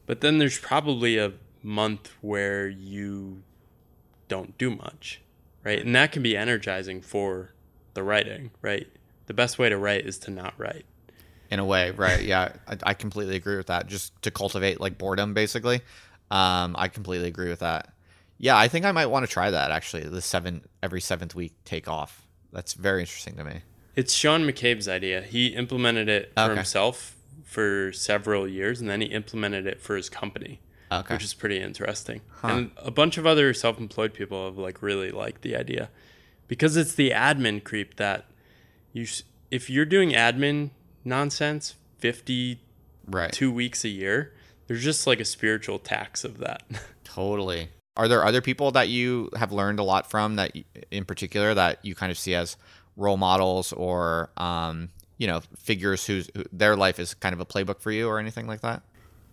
But then there's probably a month where you don't do much. Right. And that can be energizing for the writing. Right. The best way to write is to not write. In a way, right? Yeah, I completely agree with that. Just to cultivate like boredom, basically. I completely agree with that. Yeah, I think I might want to try that actually. The every seventh week take off. That's very interesting to me. It's Sean McCabe's idea. He implemented it for himself for several years, and then he implemented it for his company, which is pretty interesting. And a bunch of other self-employed people have like really liked the idea, because it's the admin creep that you if you're doing admin nonsense 52 weeks a year, there's just like a spiritual tax of that. Totally. Are there other people that you have learned a lot from that in particular that you kind of see as role models or you know, figures whose their life is kind of a playbook for you or anything like that?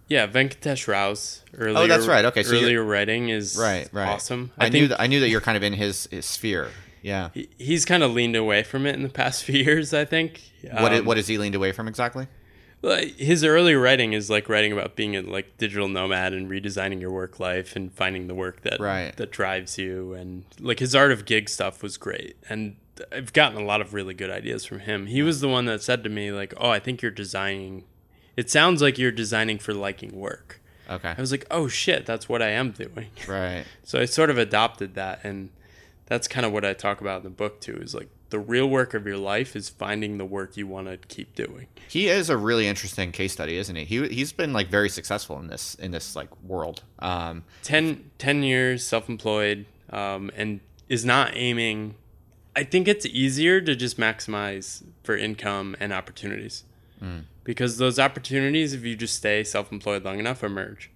Yeah, Venkatesh Rao's earlier. Oh, that's right. Okay, so earlier writing is awesome. I knew that you're kind of in his sphere. Yeah, he's kind of leaned away from it in the past few years, I think. What has he leaned away from exactly? His early writing is like writing about being a like digital nomad and redesigning your work life and finding the work that that drives you, and like his Art of Gig stuff was great. And I've gotten a lot of really good ideas from him. He was the one that said to me like, "Oh, I think you're designing. It sounds like you're designing for liking work." Okay. I was like, "Oh shit, that's what I am doing." Right. So I sort of adopted that, and that's kind of what I talk about in the book too, is like the real work of your life is finding the work you want to keep doing. He is a really interesting case study, isn't he? He's been like very successful in this like world. 10 years self-employed, and is not aiming. I think it's easier to just maximize for income and opportunities because those opportunities, if you just stay self-employed long enough, emerge.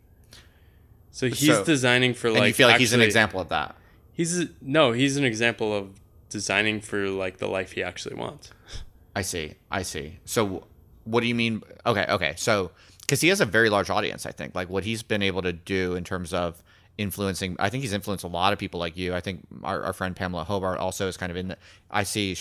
So he's designing for like, and you feel like he's an example of that. He's an example of designing for like the life he actually wants. I see. So what do you mean? Okay. So because he has a very large audience, I think, like what he's been able to do in terms of influencing, I think he's influenced a lot of people like you. I think our friend Pamela Hobart also is kind of in the, I see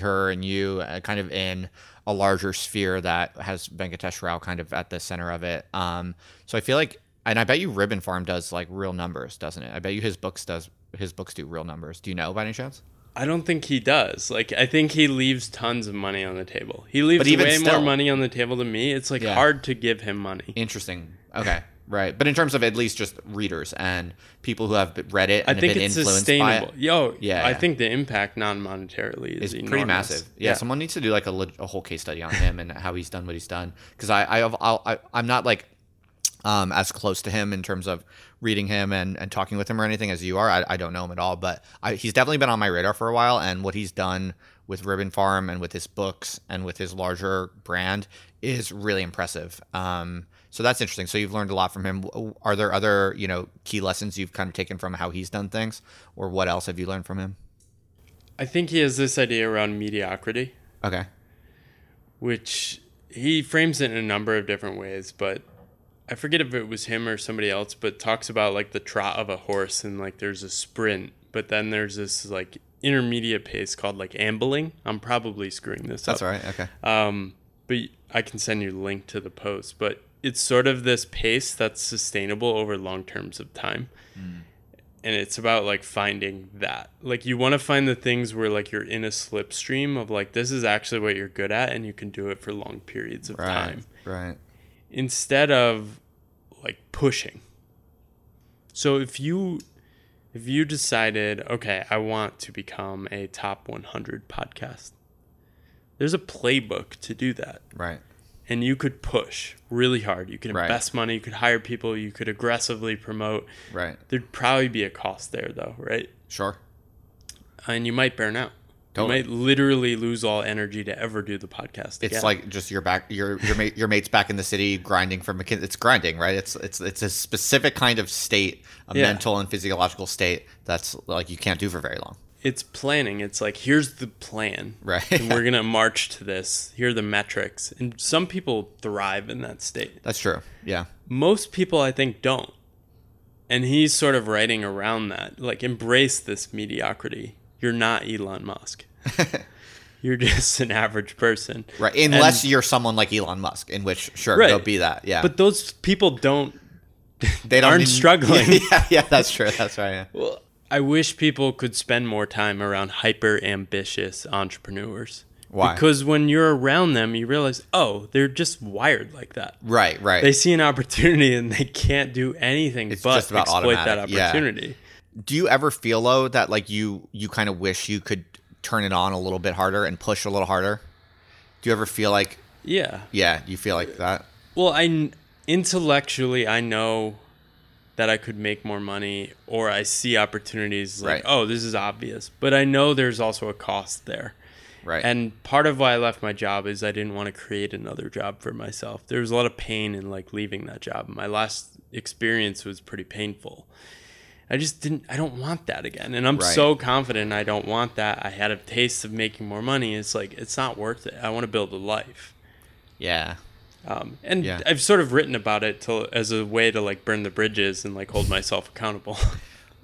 her and you kind of in a larger sphere that has Venkatesh Rao kind of at the center of it. So I feel like, and I bet you Ribbon Farm does like real numbers, doesn't it? I bet you his books do real numbers. Do you know by any chance? I don't think he does. Like, I think he leaves tons of money on the table. He leaves way more money on the table than me. It's like hard to give him money. Interesting. Okay. Right. But in terms of at least just readers and people who have read it, and I think it's sustainable. I think the impact non-monetarily is enormous. Pretty massive. Yeah. Someone needs to do like a whole case study on him and how he's done what he's done. Because I'm not like as close to him in terms of reading him and talking with him or anything as you are. I don't know him at all, but he's definitely been on my radar for a while, and what he's done with Ribbon Farm and with his books and with his larger brand is really impressive. So that's interesting. So you've learned a lot from him. Are there other, you know, key lessons you've kind of taken from how he's done things, or what else have you learned from him? I think he has this idea around mediocrity. Okay. Which he frames it in a number of different ways, but I forget if it was him or somebody else, but talks about like the trot of a horse, and like there's a sprint, but then there's this like intermediate pace called like ambling. I'm probably screwing this up. That's all right. Okay. But I can send you a link to the post, but it's sort of this pace that's sustainable over long terms of time. And it's about like finding that, like you want to find the things where like you're in a slipstream of like, this is actually what you're good at and you can do it for long periods of time. Right. Instead of like pushing. So if you decided, okay, I want to become a top 100 podcast, there's a playbook to do that. Right. And you could push really hard. You could invest money. You could hire people. You could aggressively promote. Right. There'd probably be a cost there though, right? Sure. And you might burn out. Totally. You might literally lose all energy to ever do the podcast again. It's like just your mate's back in the city grinding for McKinsey. It's grinding, right? It's a specific kind of state, mental and physiological state that's like you can't do for very long. It's planning. It's like, here's the plan. Right. And we're going to march to this. Here are the metrics. And some people thrive in that state. That's true. Yeah. Most people, I think, don't. And he's sort of writing around that. Like, embrace this mediocrity. You're not Elon Musk. You're just an average person. Right. Unless you're someone like Elon Musk, in which, sure, there'll be that. Yeah. But those people aren't struggling. Yeah, that's true. That's right. Yeah. Well, I wish people could spend more time around hyper ambitious entrepreneurs Why? Because when you're around them, you realize, oh, they're just wired like that. Right, right. They see an opportunity and they can't do anything but exploit that opportunity. Yeah. Do you ever feel, though, that like you kind of wish you could turn it on a little bit harder and push a little harder? Do you ever feel like... Yeah. Yeah, you feel like that? Well, intellectually, I know that I could make more money, or I see opportunities like, oh, this is obvious. But I know there's also a cost there. Right. And part of why I left my job is I didn't want to create another job for myself. There was a lot of pain in like leaving that job. My last experience was pretty painful. I don't want that again. And I'm so confident I don't want that. I had a taste of making more money. It's like, it's not worth it. I want to build a life. Yeah. I've sort of written about it as a way to like burn the bridges and like hold myself accountable.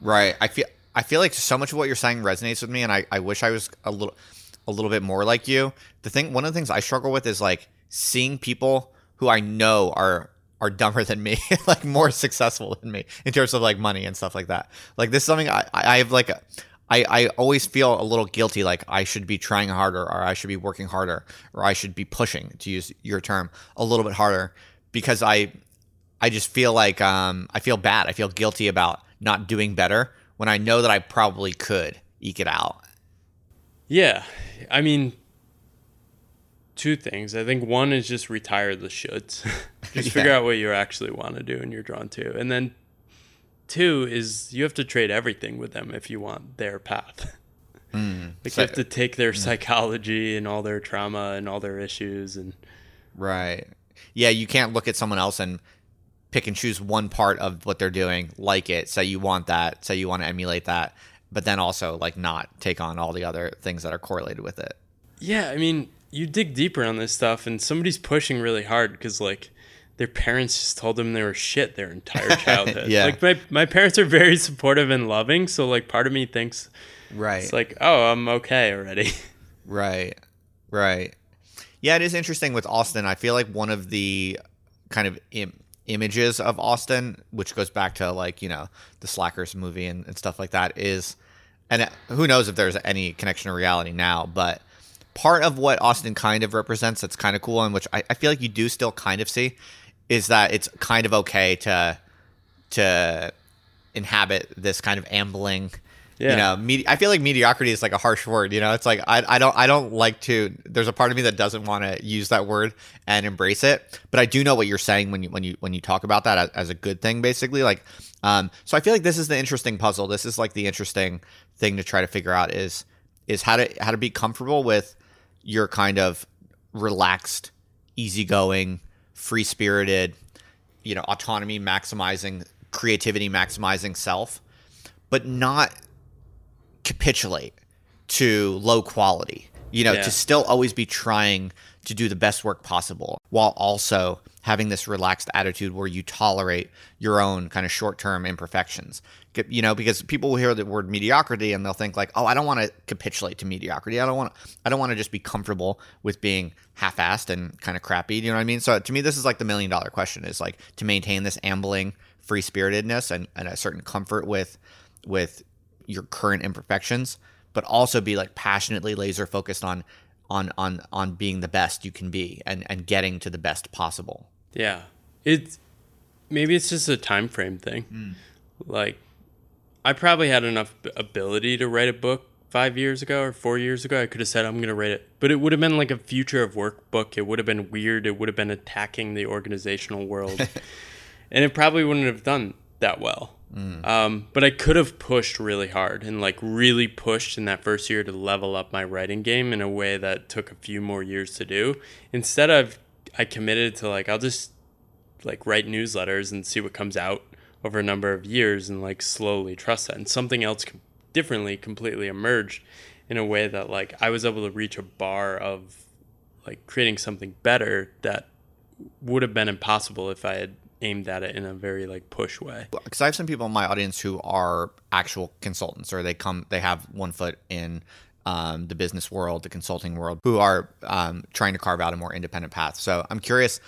Right. I feel like so much of what you're saying resonates with me, and I wish I was a little bit more like you. One of the things I struggle with is like seeing people who I know are dumber than me, like more successful than me in terms of like money and stuff like that. Like this is something I always feel a little guilty, like I should be trying harder, or I should be working harder, or I should be pushing, to use your term, a little bit harder, because I just feel like I feel bad. I feel guilty about not doing better when I know that I probably could eke it out. Yeah. I mean, two things. I think one is just retire the shoulds. Just figure out what you actually want to do and you're drawn to. And then two is you have to trade everything with them if you want their path. You have to take their psychology and all their trauma and all their issues. And right. Yeah, you can't look at someone else and pick and choose one part of what they're doing, like it, so you want that, so you want to emulate that, but then also like not take on all the other things that are correlated with it. Yeah, I mean, you dig deeper on this stuff and somebody's pushing really hard because like their parents just told them they were shit their entire childhood. Yeah. Like my parents are very supportive and loving, so like part of me thinks it's like, oh, I'm okay already. Right. Right. Yeah, it is interesting with Austin. I feel like one of the kind of images of Austin, which goes back to like, you know, the Slackers movie and stuff like that, is, and who knows if there's any connection to reality now, but part of what Austin kind of represents that's kind of cool, and which I feel like you do still kind of see, is that it's kind of okay to inhabit this kind of ambling, you know, I feel like mediocrity is like a harsh word, you know, it's like, I don't like to, there's a part of me that doesn't want to use that word and embrace it, but I do know what you're saying when you talk about that as a good thing, basically. Like, so I feel like this is the interesting puzzle. This is like the interesting thing to try to figure out is how to be comfortable with your kind of relaxed, easygoing, free-spirited, you know, autonomy maximizing, creativity maximizing self, but not capitulate to low quality, you know, to still always be trying to do the best work possible while also having this relaxed attitude where you tolerate your own kind of short-term imperfections, you know, because people will hear the word mediocrity and they'll think like, oh, I don't want to capitulate to mediocrity. I don't want to just be comfortable with being half-assed and kind of crappy. You know what I mean? So to me, this is like the million-dollar question, is like to maintain this ambling free-spiritedness and a certain comfort with your current imperfections, but also be like passionately laser focused on being the best you can be and getting to the best possible. Yeah. Maybe it's just a time frame thing. Like I probably had enough ability to write a book 5 years ago or 4 years ago. I could have said, I'm going to write it, but it would have been like a future of work book. It would have been weird. It would have been attacking the organizational world and it probably wouldn't have done that well. But I could have pushed really hard and like really pushed in that first year to level up my writing game in a way that took a few more years to do. Instead, I committed to like, I'll just like write newsletters and see what comes out over a number of years and like slowly trust that. And something else differently completely emerged in a way that like I was able to reach a bar of like creating something better that would have been impossible if I had aimed at it in a very like push way. Because I have some people in my audience who are actual consultants, or they have one foot in the business world, the consulting world, who are trying to carve out a more independent path. So I'm curious,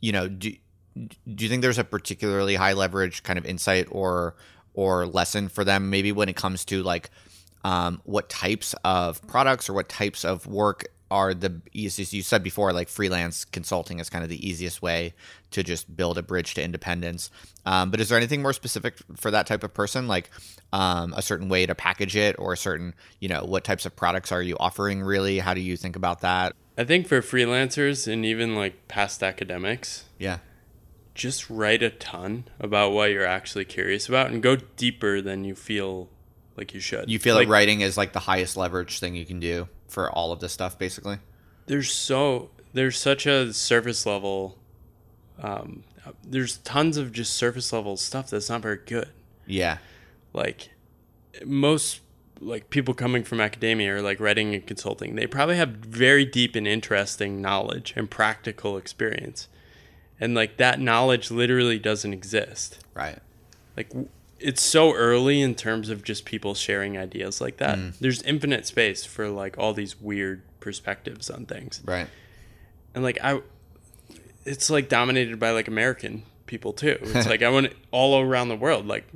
you know, do you think there's a particularly high leverage kind of insight or lesson for them, maybe when it comes to like what types of products or what types of work are the easiest? You said before, like, freelance consulting is kind of the easiest way to just build a bridge to independence. But is there anything more specific for that type of person? Like, a certain way to package it, or a certain, you know, what types of products are you offering really? How do you think about that? I think for freelancers and even like past academics, yeah, just write a ton about what you're actually curious about and go deeper than you feel like you should. You feel like writing is like the highest leverage thing you can do for all of this stuff, basically? There's such a surface level, there's tons of just surface level stuff that's not very good. Yeah. Like most like people coming from academia or like writing and consulting, they probably have very deep and interesting knowledge and practical experience. And like that knowledge literally doesn't exist. Right. Like it's so early in terms of just people sharing ideas like that. Mm. There's infinite space for like all these weird perspectives on things. Right. And like it's like dominated by like American people too. It's like I want all around the world, like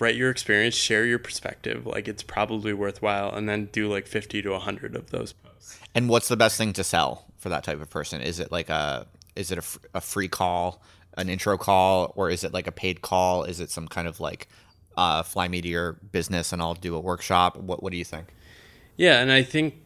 write your experience, share your perspective. Like it's probably worthwhile. And then do like 50 to 100 of those posts. And what's the best thing to sell for that type of person? Is it like a free call, an intro call, or is it like a paid call? Is it some kind of like fly me to your business and I'll do a workshop? What do you think? Yeah, and I think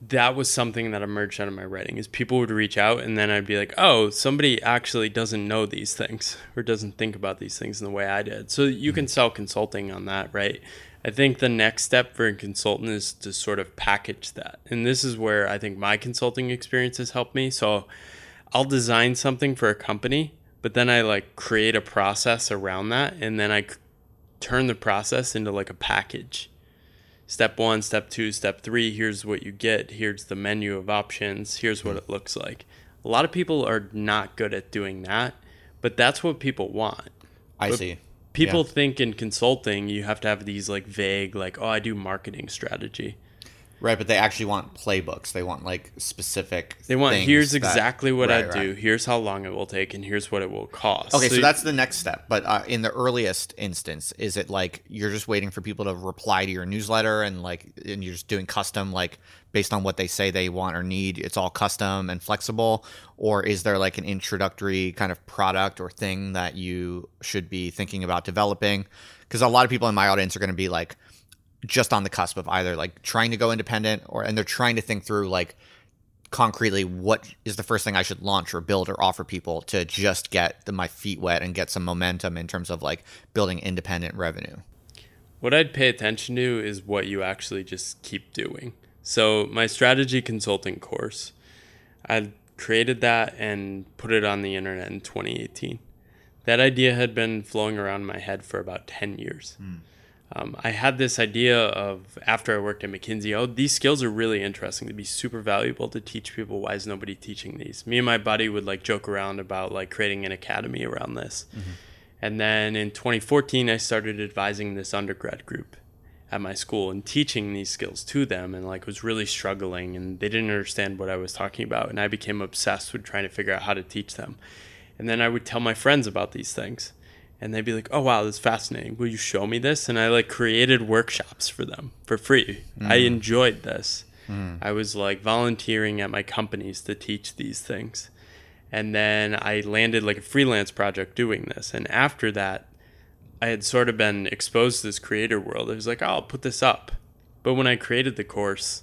that was something that emerged out of my writing is people would reach out and then I'd be like, oh, somebody actually doesn't know these things or doesn't think about these things in the way I did. So you can sell consulting on that, right? I think the next step for a consultant is to sort of package that. And this is where I think my consulting experience has helped me. So I'll design something for a company, but then I like create a process around that. And then I turn the process into like a package. Step one, step two, step three, here's what you get. Here's the menu of options. Here's what it looks like. A lot of people are not good at doing that, but that's what people want. I see. People think in consulting, you have to have these like vague, like, oh, I do marketing strategy. Right, but they actually want playbooks. They want like specific things. They want here's exactly what I do, here's how long it will take, and here's what it will cost. Okay, so that's the next step. But in the earliest instance, is it like you're just waiting for people to reply to your newsletter and you're just doing custom like based on what they say they want or need, it's all custom and flexible? Or is there like an introductory kind of product or thing that you should be thinking about developing? Because a lot of people in my audience are going to be like, just on the cusp of either like trying to go independent and they're trying to think through like concretely what is the first thing I should launch or build or offer people to just get my feet wet and get some momentum in terms of like building independent revenue. What I'd pay attention to is what you actually just keep doing. So my strategy consulting course, I created that and put it on the internet in 2018. That idea had been flowing around my head for about 10 years. Mm. I had this idea of, after I worked at McKinsey, oh, these skills are really interesting. They'd be super valuable to teach people. Why is nobody teaching these? Me and my buddy would like joke around about like creating an academy around this. Mm-hmm. And then in 2014, I started advising this undergrad group at my school and teaching these skills to them, and like was really struggling and they didn't understand what I was talking about. And I became obsessed with trying to figure out how to teach them. And then I would tell my friends about these things. And they'd be like, oh, wow, that's fascinating. Will you show me this? And I like created workshops for them for free. Mm. I enjoyed this. Mm. I was like volunteering at my companies to teach these things. And then I landed like a freelance project doing this. And after that, I had sort of been exposed to this creator world. I was like, oh, I'll put this up. But when I created the course,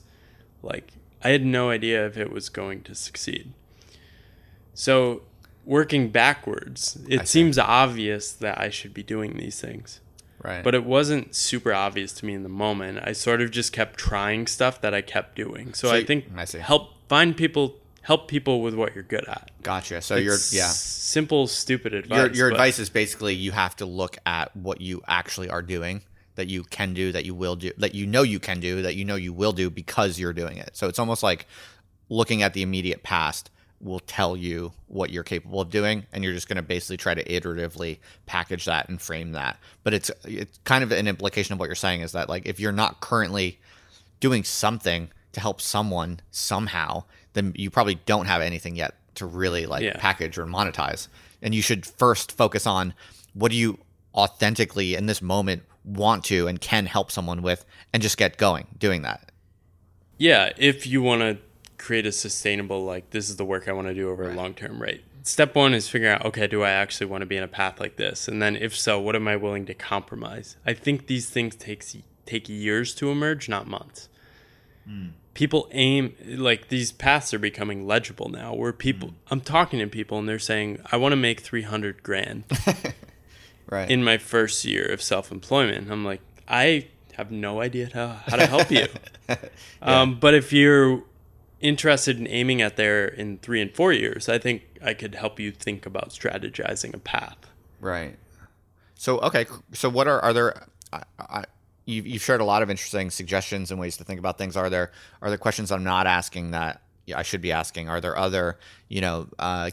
like I had no idea if it was going to succeed. So working backwards, it seems obvious that I should be doing these things. Right. But it wasn't super obvious to me in the moment. I sort of just kept trying stuff that I kept doing. So I think help people with what you're good at. Gotcha. So it's simple, stupid advice. Your advice is basically you have to look at what you actually are doing, that you can do, that you will do, that you know you can do, that you know you will do because you're doing it. So it's almost like looking at the immediate past will tell you what you're capable of doing, and you're just going to basically try to iteratively package that and frame that. But it's kind of an implication of what you're saying is that like if you're not currently doing something to help someone somehow, then you probably don't have anything yet to really like package or monetize. And you should first focus on what do you authentically in this moment want to and can help someone with, and just get going doing that. Yeah, if you want to create a sustainable, like, this is the work I want to do over a long-term rate. Step one is figuring out, okay, do I actually want to be in a path like this? And then if so, what am I willing to compromise? I think these things take years to emerge, not months. Mm. People aim, like, these paths are becoming legible now, where people, I'm talking to people and they're saying, I want to make 300 grand right. in my first year of self-employment. I'm like, I have no idea how to help you. Yeah. But if you're interested in aiming at there in 3 and 4 years, I think I could help you think about strategizing a path. Right. So, okay. So what are there, you've shared a lot of interesting suggestions and ways to think about things. Are there questions I'm not asking that I should be asking? Are there other,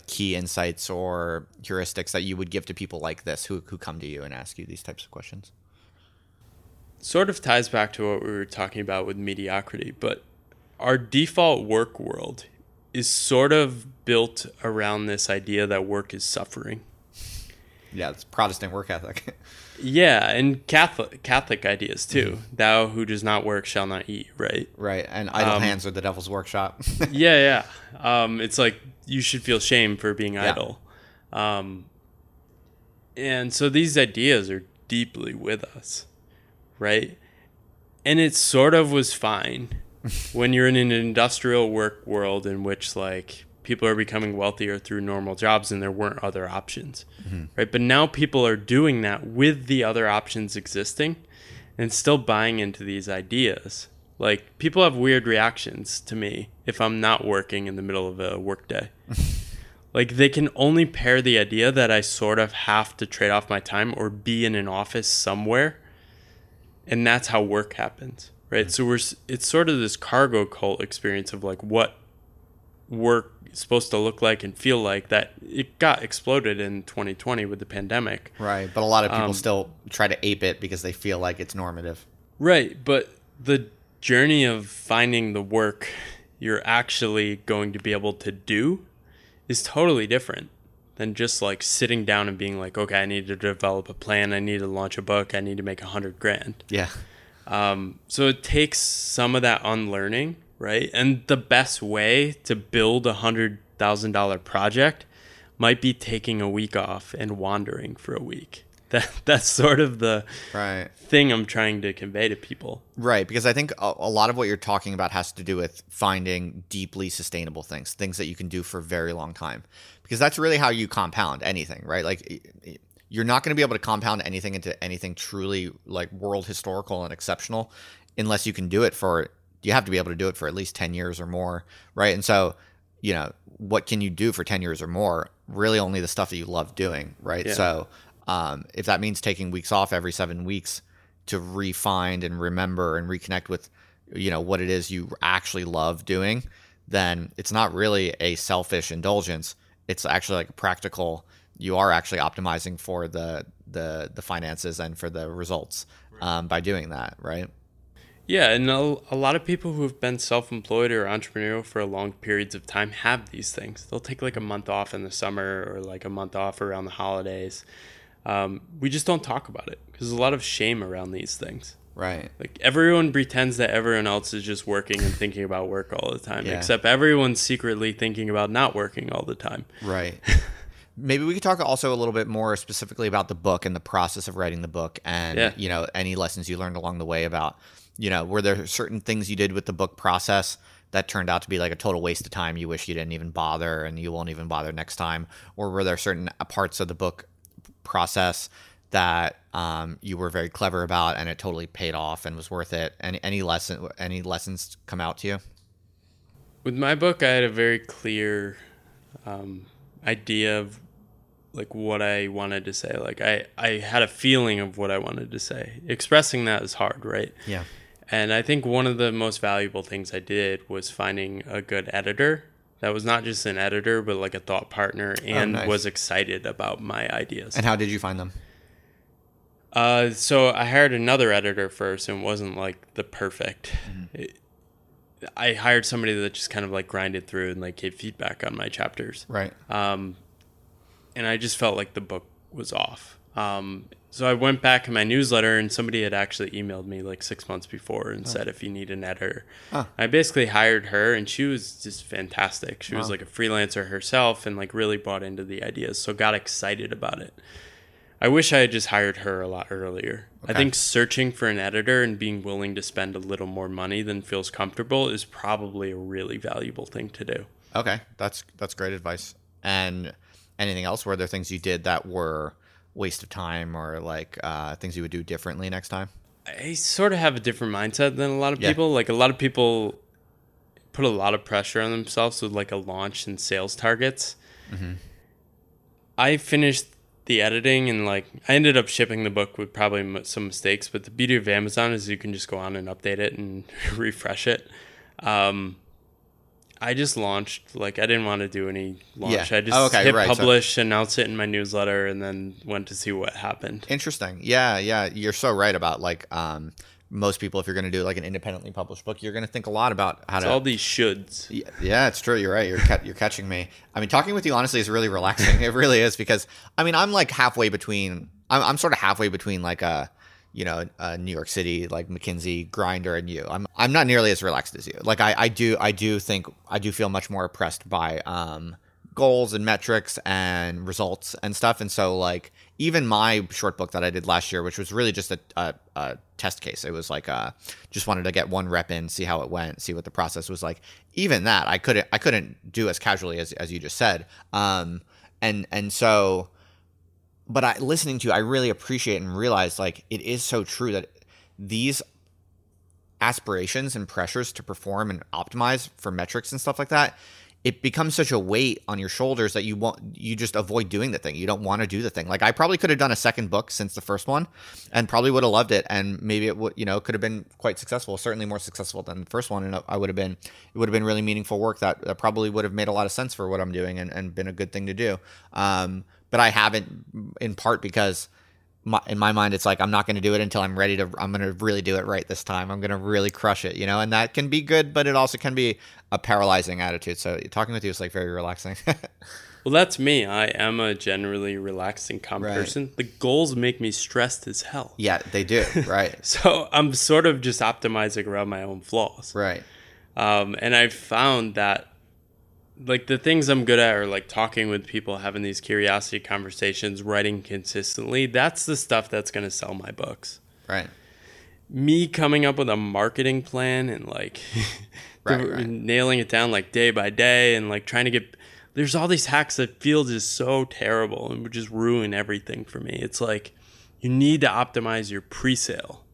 key insights or heuristics that you would give to people like this who come to you and ask you these types of questions? Sort of ties back to what we were talking about with mediocrity, but our default work world is sort of built around this idea that work is suffering. Yeah, it's Protestant work ethic. Yeah, and Catholic ideas too. Mm-hmm. Thou who does not work shall not eat, right? Right, and idle hands are the devil's workshop. Yeah. It's like you should feel shame for being idle. And so these ideas are deeply with us, right? And it sort of was fine when you're in an industrial work world in which, like, people are becoming wealthier through normal jobs and there weren't other options, right? But now people are doing that with the other options existing and still buying into these ideas. Like, people have weird reactions to me if I'm not working in the middle of a workday. Like, they can only pair the idea that I sort of have to trade off my time or be in an office somewhere. And that's how work happens. Right. So it's sort of this cargo cult experience of, like, what work is supposed to look like and feel like, that it got exploded in 2020 with the pandemic. Right. But a lot of people still try to ape it because they feel like it's normative. Right. But the journey of finding the work you're actually going to be able to do is totally different than just, like, sitting down and being like, okay, I need to develop a plan. I need to launch a book. I need to make $100,000. Yeah. So it takes some of that unlearning, right? And the best way to build $100,000 project might be taking a week off and wandering for a week. That's sort of the thing I'm trying to convey to people. Right, because I think a lot of what you're talking about has to do with finding deeply sustainable things, things that you can do for a very long time, because that's really how you compound anything, right? Like, you're not going to be able to compound anything into anything truly, like, world historical and exceptional unless you can do it for – you have to be able to do it for at least 10 years or more, right? And so, what can you do for 10 years or more? Really only the stuff that you love doing, right? Yeah. So if that means taking weeks off every 7 weeks to refine and remember and reconnect with, what it is you actually love doing, then it's not really a selfish indulgence. It's actually, like, a practical – you are actually optimizing for the finances and for the results by doing that, right? Yeah, and a lot of people who have been self-employed or entrepreneurial for long periods of time have these things. They'll take, like, a month off in the summer or, like, a month off around the holidays. We just don't talk about it because there's a lot of shame around these things. Right. Like, everyone pretends that everyone else is just working and thinking about work all the time, except everyone's secretly thinking about not working all the time. Right. Maybe we could talk also a little bit more specifically about the book and the process of writing the book and, any lessons you learned along the way about, were there certain things you did with the book process that turned out to be, like, a total waste of time you wish you didn't even bother and you won't even bother next time? Or were there certain parts of the book process that you were very clever about and it totally paid off and was worth it? And any lessons come out to you? With my book, I had a very clear idea of, like, what I wanted to say. Like, I had a feeling of what I wanted to say. Expressing that is hard, right? Yeah. And I think one of the most valuable things I did was finding a good editor that was not just an editor, but, like, a thought partner and was excited about my ideas. And how did you find them? So I hired another editor first, and it wasn't, like, the perfect. I hired somebody that just kind of, like, grinded through and, like, gave feedback on my chapters. Right. And I just felt like the book was off. So I went back in my newsletter, and somebody had actually emailed me like 6 months before and said, if you need an editor. I basically hired her, and she was just fantastic. She was like a freelancer herself and like really bought into the ideas, so got excited about it. I wish I had just hired her a lot earlier. Okay. I think searching for an editor and being willing to spend a little more money than feels comfortable is probably a really valuable thing to do. Okay, that's great advice. And anything else? Were there things you did that were waste of time, or like things you would do differently next time? I sort of have a different mindset than a lot of people. Like a lot of people put a lot of pressure on themselves with like a launch and sales targets. I finished the editing and like I ended up shipping the book with probably some mistakes, but the beauty of Amazon is you can just go on and update it and refresh it. I just launched, like, I didn't want to do any launch. I just publish, announced it in my newsletter, and then went to see what happened. Interesting. Yeah, yeah. You're so right about, like, most people, if you're going to do, like, an independently published book, you're going to think a lot about how all these shoulds. Yeah, it's true. You're right. You're catching me. I mean, talking with you, honestly, is really relaxing. It really is, because, I mean, I'm, like, halfway between, I'm sort of halfway between, like, a, you know, New York City, like McKinsey grinder, and you. I'm not nearly as relaxed as you. Like I do feel much more oppressed by goals and metrics and results and stuff. And so like even my short book that I did last year, which was really just a test case. It was like just wanted to get one rep in, see how it went, see what the process was like. Even that I couldn't do as casually as you just said. But listening to you, I really appreciate and realize like it is so true that these aspirations and pressures to perform and optimize for metrics and stuff like that, it becomes such a weight on your shoulders that you just avoid doing the thing. You don't want to do the thing. Like I probably could have done a second book since the first one and probably would have loved it. And maybe it would, you know, could have been quite successful, certainly more successful than the first one. And it would have been really meaningful work that probably would have made a lot of sense for what I'm doing and been a good thing to do. But I haven't, in part because in my mind, it's like, I'm not going to do it until I'm ready to, I'm going to really do it right this time. I'm going to really crush it, you know, and that can be good, but it also can be a paralyzing attitude. So talking with you is like very relaxing. Well, that's me. I am a generally relaxed and calm person. The goals make me stressed as hell. Yeah, they do. Right. So I'm sort of just optimizing around my own flaws. Right. And I've found that like the things I'm good at are like talking with people, having these curiosity conversations, writing consistently. That's the stuff that's going to sell my books. Right. Me coming up with a marketing plan and like nailing it down like day by day and like trying to get, there's all these hacks that feel just so terrible and would just ruin everything for me. It's like, you need to optimize your pre-sale.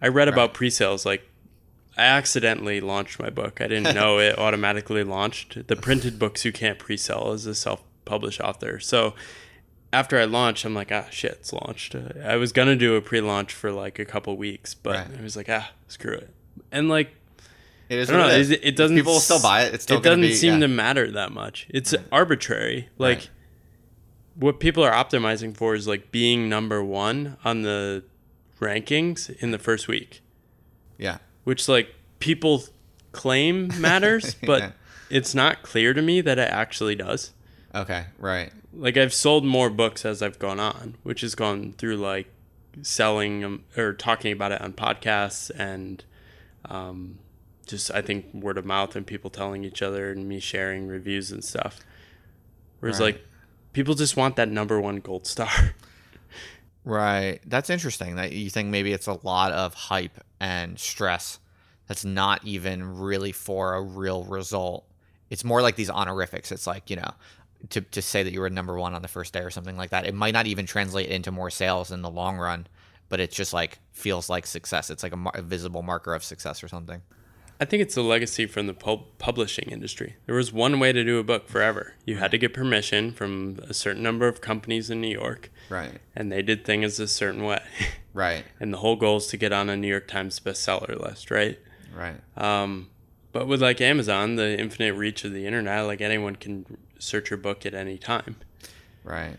I read about pre-sales. Like, I accidentally launched my book. I didn't know it automatically launched. The printed books you can't pre-sell as a self-published author. So after I launched, I'm like, shit, it's launched. I was going to do a pre-launch for like a couple weeks, but I was like, screw it. And like, it doesn't, people will still buy it. It's still going to be. It doesn't seem to matter that much. It's arbitrary. Like what people are optimizing for is like being number one on the rankings in the first week. Yeah. Which like people claim matters, but it's not clear to me that it actually does. Okay, right. Like I've sold more books as I've gone on, which has gone through like selling them or talking about it on podcasts and just I think word of mouth and people telling each other and me sharing reviews and stuff. Whereas like people just want that number one gold star. Right. That's interesting that you think maybe it's a lot of hype and stress that's not even really for a real result. It's more like these honorifics. It's like, you know, to say that you were number one on the first day or something like that, it might not even translate into more sales in the long run, but it's just like feels like success. It's like a visible marker of success or something. I think it's a legacy from the publishing industry. There was one way to do a book forever. You had to get permission from a certain number of companies in New York. Right. And they did things a certain way. Right. And the whole goal is to get on a New York Times bestseller list, right? Right. But with like Amazon, the infinite reach of the internet, like anyone can search your book at any time. Right.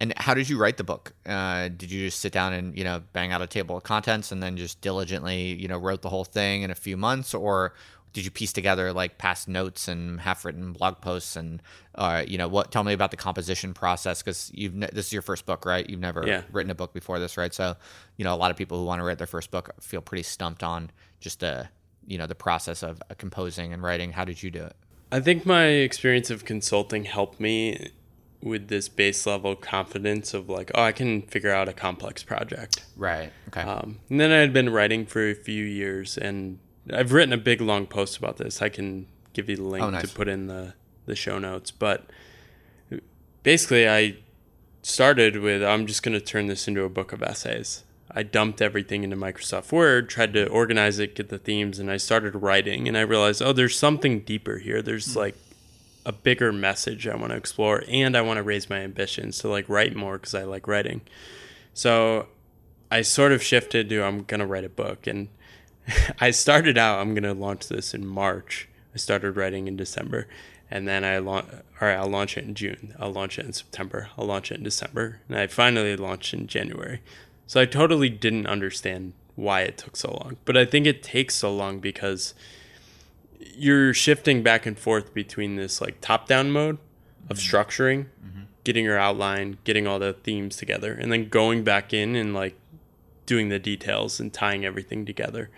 And how did you write the book? Did you just sit down and, you know, bang out a table of contents and then just diligently, you know, wrote the whole thing in a few months? Or did you piece together like past notes and half-written blog posts and tell me about the composition process, because this is your first book, right? You've never written a book before this, right? So, a lot of people who want to write their first book feel pretty stumped on just the process of composing and writing. How did you do it? I think my experience of consulting helped me with this base level confidence of like, oh, I can figure out a complex project. Right. Okay. And then I had been writing for a few years, and I've written a big long post about this. I can give you the link to put in the show notes. But basically I started with, I'm just going to turn this into a book of essays. I dumped everything into Microsoft Word, tried to organize it, get the themes, and I started writing. And I realized, oh, there's something deeper here. There's like a bigger message I want to explore, and I want to raise my ambitions to like write more because I like writing. So I sort of shifted to I'm going to write a book. And I started out, I'm going to launch this in March. I started writing in December. And then I'll launch it in June. I'll launch it in September. I'll launch it in December. And I finally launched in January. So I totally didn't understand why it took so long. But I think it takes so long because you're shifting back and forth between this like top-down mode of structuring, getting your outline, getting all the themes together, and then going back in and like doing the details and tying everything together.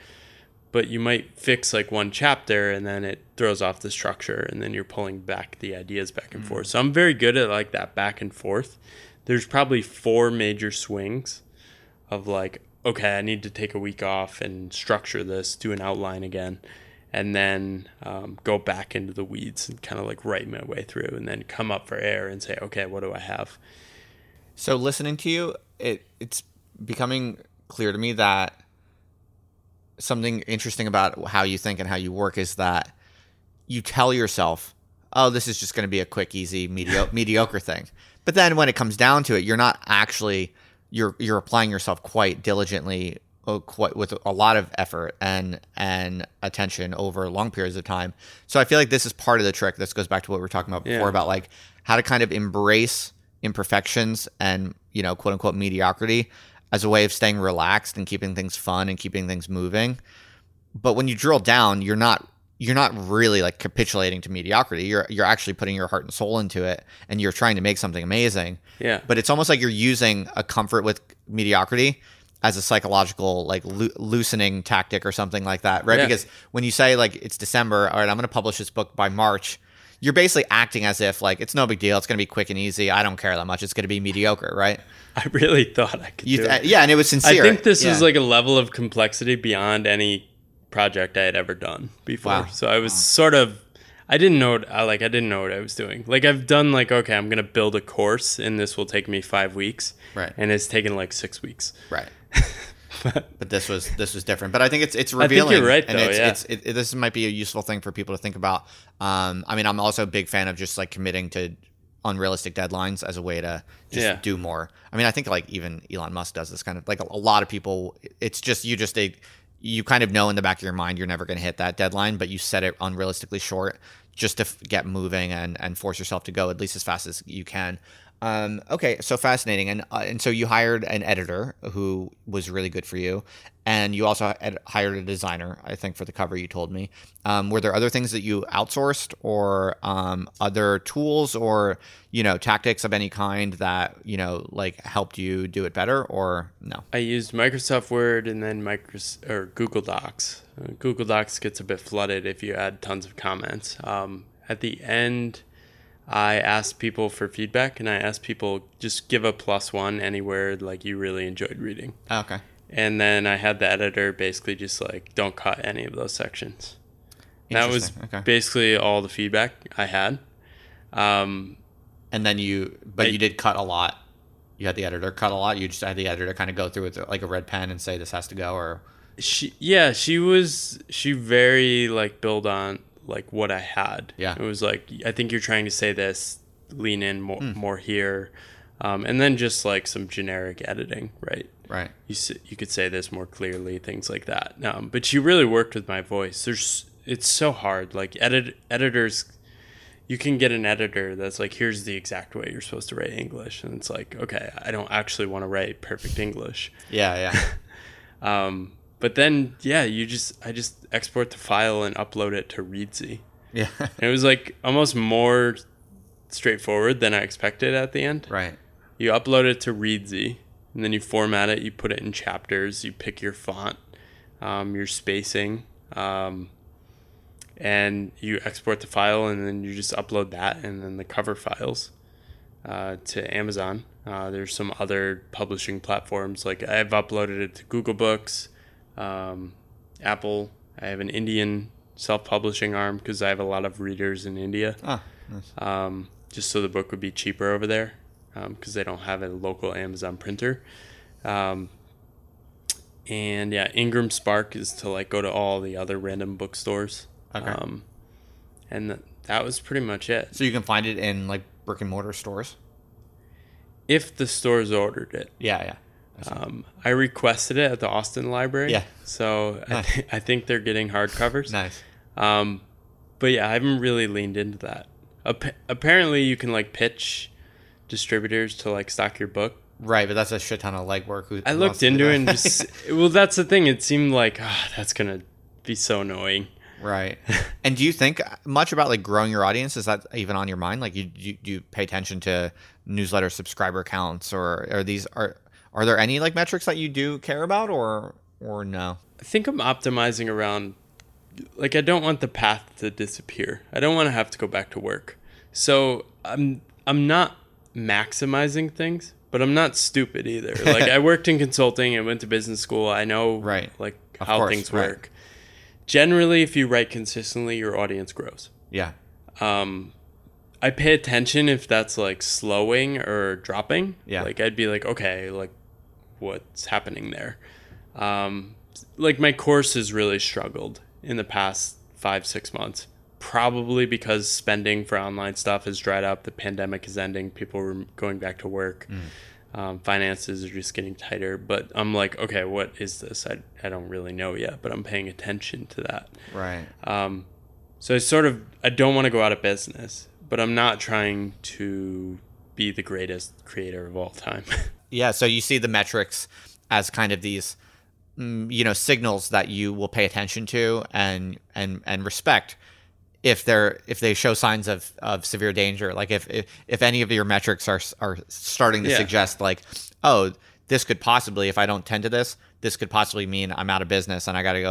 But you might fix like one chapter and then it throws off the structure, and then you're pulling back the ideas back and forth. So I'm very good at like that back and forth. There's probably 4 major swings of like, okay, I need to take a week off and structure this, do an outline again, and then go back into the weeds and kind of like write my way through, and then come up for air and say, okay, what do I have? So listening to you, it's becoming clear to me that something interesting about how you think and how you work is that you tell yourself, oh, this is just going to be a quick, easy, mediocre thing. But then when it comes down to it, you're not actually – you're applying yourself quite diligently, with a lot of effort and attention over long periods of time. So I feel like this is part of the trick. This goes back to what we were talking about before about like how to kind of embrace imperfections and, quote unquote mediocrity as a way of staying relaxed and keeping things fun and keeping things moving. But when you drill down, you're not really like capitulating to mediocrity. You're actually putting your heart and soul into it, and you're trying to make something amazing. Yeah. But it's almost like you're using a comfort with mediocrity as a psychological like loosening tactic or something like that, right? Yeah. Because when you say like it's December, all right, I'm going to publish this book by March, you're basically acting as if like it's no big deal. It's going to be quick and easy. I don't care that much. It's going to be mediocre, right? I really thought I could do it. Yeah, and it was sincere. I think this is like a level of complexity beyond any project I had ever done before. Wow. So I was sort of, I didn't know what I was doing. Like I've done like, okay, I'm going to build a course and this will take me 5 weeks. Right. And it's taken like 6 weeks. Right. but this was different. But I think it's revealing. I think you're right, and though. This might be a useful thing for people to think about. I mean, I'm also a big fan of just like committing to unrealistic deadlines as a way to just do more. I mean, I think like even Elon Musk does this kind of like a lot of people. It's just, you kind of know in the back of your mind you're never going to hit that deadline, but you set it unrealistically short just to get moving and force yourself to go at least as fast as you can. Okay, so fascinating. And so you hired an editor who was really good for you, and you also hired a designer, I think, for the cover, you told me. Were there other things that you outsourced or other tools or, tactics of any kind that, like helped you do it better, or no? I used Microsoft Word and then Google Docs. Google Docs gets a bit flooded if you add tons of comments. At the end, I asked people for feedback, and I asked people just give a +1 anywhere like you really enjoyed reading. Okay. And then I had the editor basically just like don't cut any of those sections. That was basically all the feedback I had. And then you did cut a lot. You had the editor cut a lot. You just had the editor kind of go through with like a red pen and say this has to go, or she very like built on like what I had. Yeah. It was like, I think you're trying to say this, lean in more here. And then just like some generic editing, right? Right. You could say this more clearly, things like that. But you really worked with my voice. It's so hard. Like editors, you can get an editor that's like, here's the exact way you're supposed to write English. And it's like, okay, I don't actually want to write perfect English. Yeah. Yeah. But then, yeah, I just export the file and upload it to Reedsy. Yeah. And it was like almost more straightforward than I expected at the end. Right. You upload it to Reedsy, and then you format it, you put it in chapters, you pick your font, your spacing, and you export the file, and then you just upload that and then the cover files to Amazon. There's some other publishing platforms. Like I've uploaded it to Google Books, Apple. I have an Indian self-publishing arm because I have a lot of readers in India. Ah, nice. Just so the book would be cheaper over there because they don't have a local Amazon printer. And yeah, IngramSpark is to like go to all the other random bookstores. Okay. And that was pretty much it. So you can find it in like brick and mortar stores? If the stores ordered it. Yeah, yeah. I requested it at the Austin library. Yeah. So nice. I think they're getting hardcovers. Nice. But yeah, I haven't really leaned into that. Apparently you can like pitch distributors to like stock your book. Right, but that's a shit ton of legwork. I looked into it and just... Well, that's the thing. It seemed like, that's going to be so annoying. Right. And do you think much about like growing your audience? Is that even on your mind? Like you pay attention to newsletter subscriber counts or are there any like metrics that you do care about or no? I think I'm optimizing around... Like I don't want the path to disappear. I don't want to have to go back to work. So I'm not maximizing things. But I'm not stupid either. Like I worked in consulting. I went to business school. I know right. like of how course, things work. Right. Generally, if you write consistently, your audience grows. Yeah. I pay attention if that's like slowing or dropping. Yeah. Like I'd be like, okay, like what's happening there? Like my course has really struggled in the past 5-6 months. Probably because spending for online stuff has dried up. The pandemic is ending. People were going back to work. Finances are just getting tighter. But I'm like, okay, what is this? I don't really know yet, but I'm paying attention to that. Right. So I don't want to go out of business, but I'm not trying to be the greatest creator of all time. Yeah. So you see the metrics as kind of these, signals that you will pay attention to and respect. If they show signs of severe danger, like if any of your metrics are starting to suggest like, oh, this could possibly, if I don't tend to this could possibly mean I'm out of business and I gotta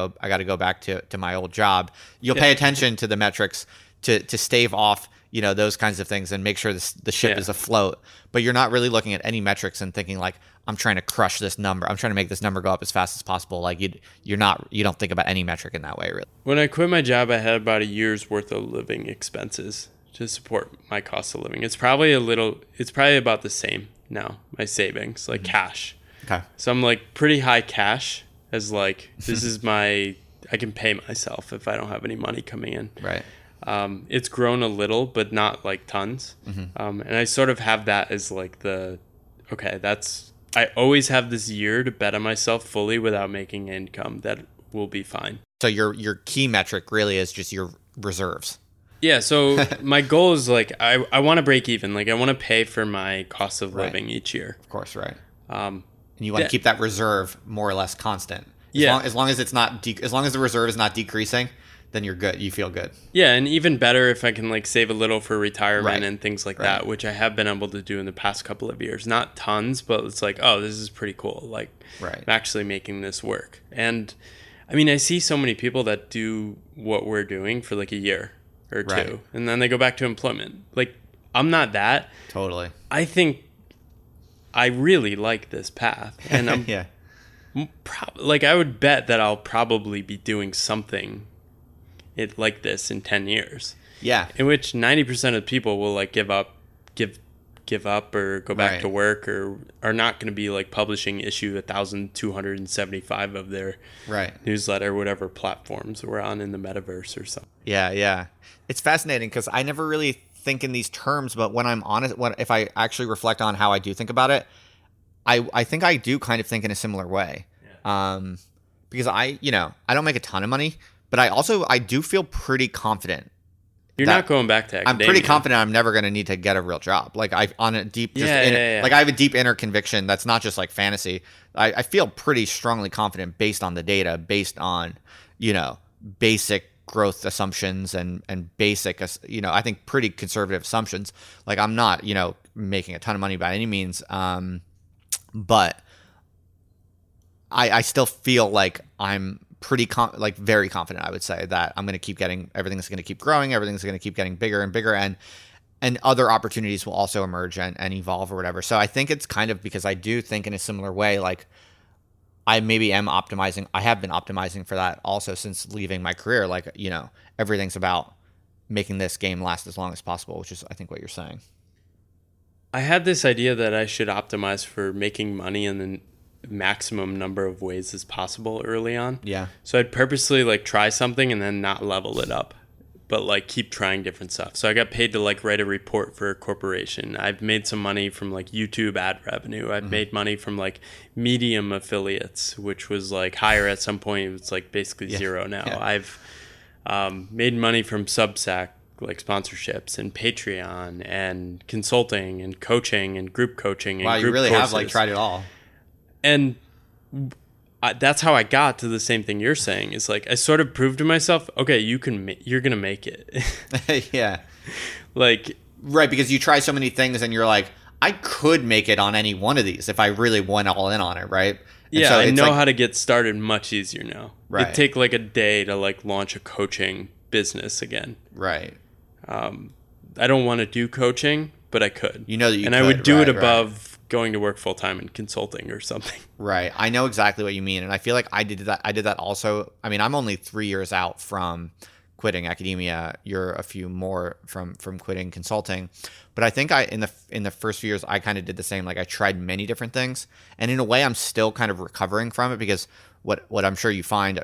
go back to my old job. You'll pay attention to the metrics to stave off those kinds of things and make sure the ship is afloat. But you're not really looking at any metrics and thinking like, I'm trying to crush this number. I'm trying to make this number go up as fast as possible. Like you don't think about any metric in that way, really. When I quit my job, I had about a year's worth of living expenses to support my cost of living. It's probably about the same now, my savings, like cash. Okay. So I'm like pretty high cash as like, this is I can pay myself if I don't have any money coming in. Right. It's grown a little, but not like tons. And I sort of have that as like I always have this year to bet on myself fully without making income. That will be fine. So your key metric really is just your reserves. Yeah. So my goal is like, I want to break even. Like I want to pay for my cost of living each year. Of course. Right. And you want to keep that reserve more or less constant. As long as the reserve is not decreasing, then you're good. You feel good. Yeah. And even better if I can like save a little for retirement and things like that, which I have been able to do in the past couple of years. Not tons, but it's like, oh, this is pretty cool. Like I'm actually making this work. And I mean, I see so many people that do what we're doing for like a year or two, and then they go back to employment. Like I'm not that. Totally. I think I really like this path and I'm I would bet that I'll probably be doing something like this in 10 years. Yeah. In which 90% of people will like give up or go back to work or are not going to be like publishing issue 1,275 of their newsletter, whatever platforms we're on in the metaverse or something. Yeah. Yeah. It's fascinating because I never really think in these terms, but when I'm honest, if I actually reflect on how I do think about it, I think I do kind of think in a similar way. Yeah. Because I don't make a ton of money, but I do feel pretty confident You're not going back to academia. I'm pretty confident I'm never going to need to get a real job. Like I have a deep inner conviction that's not just like fantasy. I feel pretty strongly confident based on the data, based on, you know, basic growth assumptions and basic, you know, I think pretty conservative assumptions. Like I'm not, you know, making a ton of money by any means. But I still feel like I'm pretty very confident, I would say, that I'm going to keep getting, everything's going to keep growing, everything's going to keep getting bigger and bigger, and other opportunities will also emerge and evolve or whatever. So I think it's kind of because I do think in a similar way, like I maybe am optimizing, I have been optimizing for that also since leaving my career. Like, you know, everything's about making this game last as long as possible, which is, I think, what you're saying. I had this idea that I should optimize for making money and then maximum number of ways as possible early on. Yeah. So I'd purposely like try something and then not level it up, but like keep trying different stuff. So I got paid to like write a report for a corporation. I've made some money from like YouTube ad revenue. I've made money from like Medium affiliates, which was like higher at some point. It was like basically zero now. Yeah. I've made money from Substack, like sponsorships, and Patreon and consulting and coaching and group coaching. And wow, group you really courses. Have like tried it all. And that's how I got to the same thing you're saying. Is like I sort of proved to myself, okay, you're gonna make it. Yeah, like right, because you try so many things, and you're like, I could make it on any one of these if I really went all in on it, right? And yeah, so I know like, how to get started much easier now. Right, it'd take like a day to like launch a coaching business again. Right. I don't want to do coaching, but I could. You know that you and could, I would do right, it above. Right. Going to work full time in consulting or something. Right. I know exactly what you mean. And I feel like I did that also. I mean, I'm only 3 years out from quitting academia. You're a few more from quitting consulting. But I think in the first few years, I kind of did the same. Like I tried many different things. And in a way, I'm still kind of recovering from it because what I'm sure you find,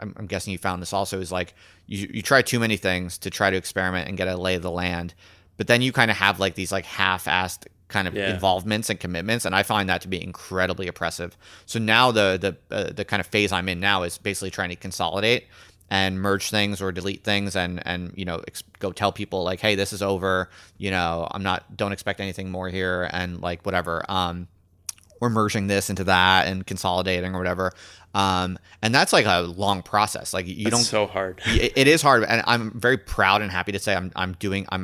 I'm guessing you found this also, is like you try too many things to try to experiment and get a lay of the land. But then you kind of have like these like half-assed kind of involvements and commitments, and I find that to be incredibly oppressive. So now the kind of phase I'm in now is basically trying to consolidate and merge things or delete things, and you know, go tell people like, hey, this is over, you know, don't expect anything more here, and like whatever, we're merging this into that and consolidating or whatever. And that's like a long process. Like you don't, so hard. It is hard. And I'm very proud and happy to say I'm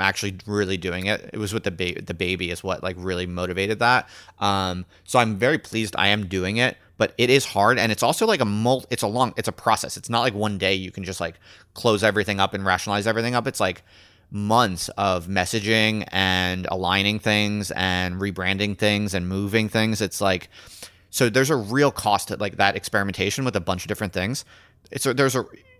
actually really doing it. It was with the baby is what like really motivated that. So I'm very pleased I am doing it, but it is hard. And it's also like it's a process. It's not like one day you can just like close everything up and rationalize everything up. It's like months of messaging and aligning things and rebranding things and moving things. It's like, so there's a real cost to like that experimentation with a bunch of different things.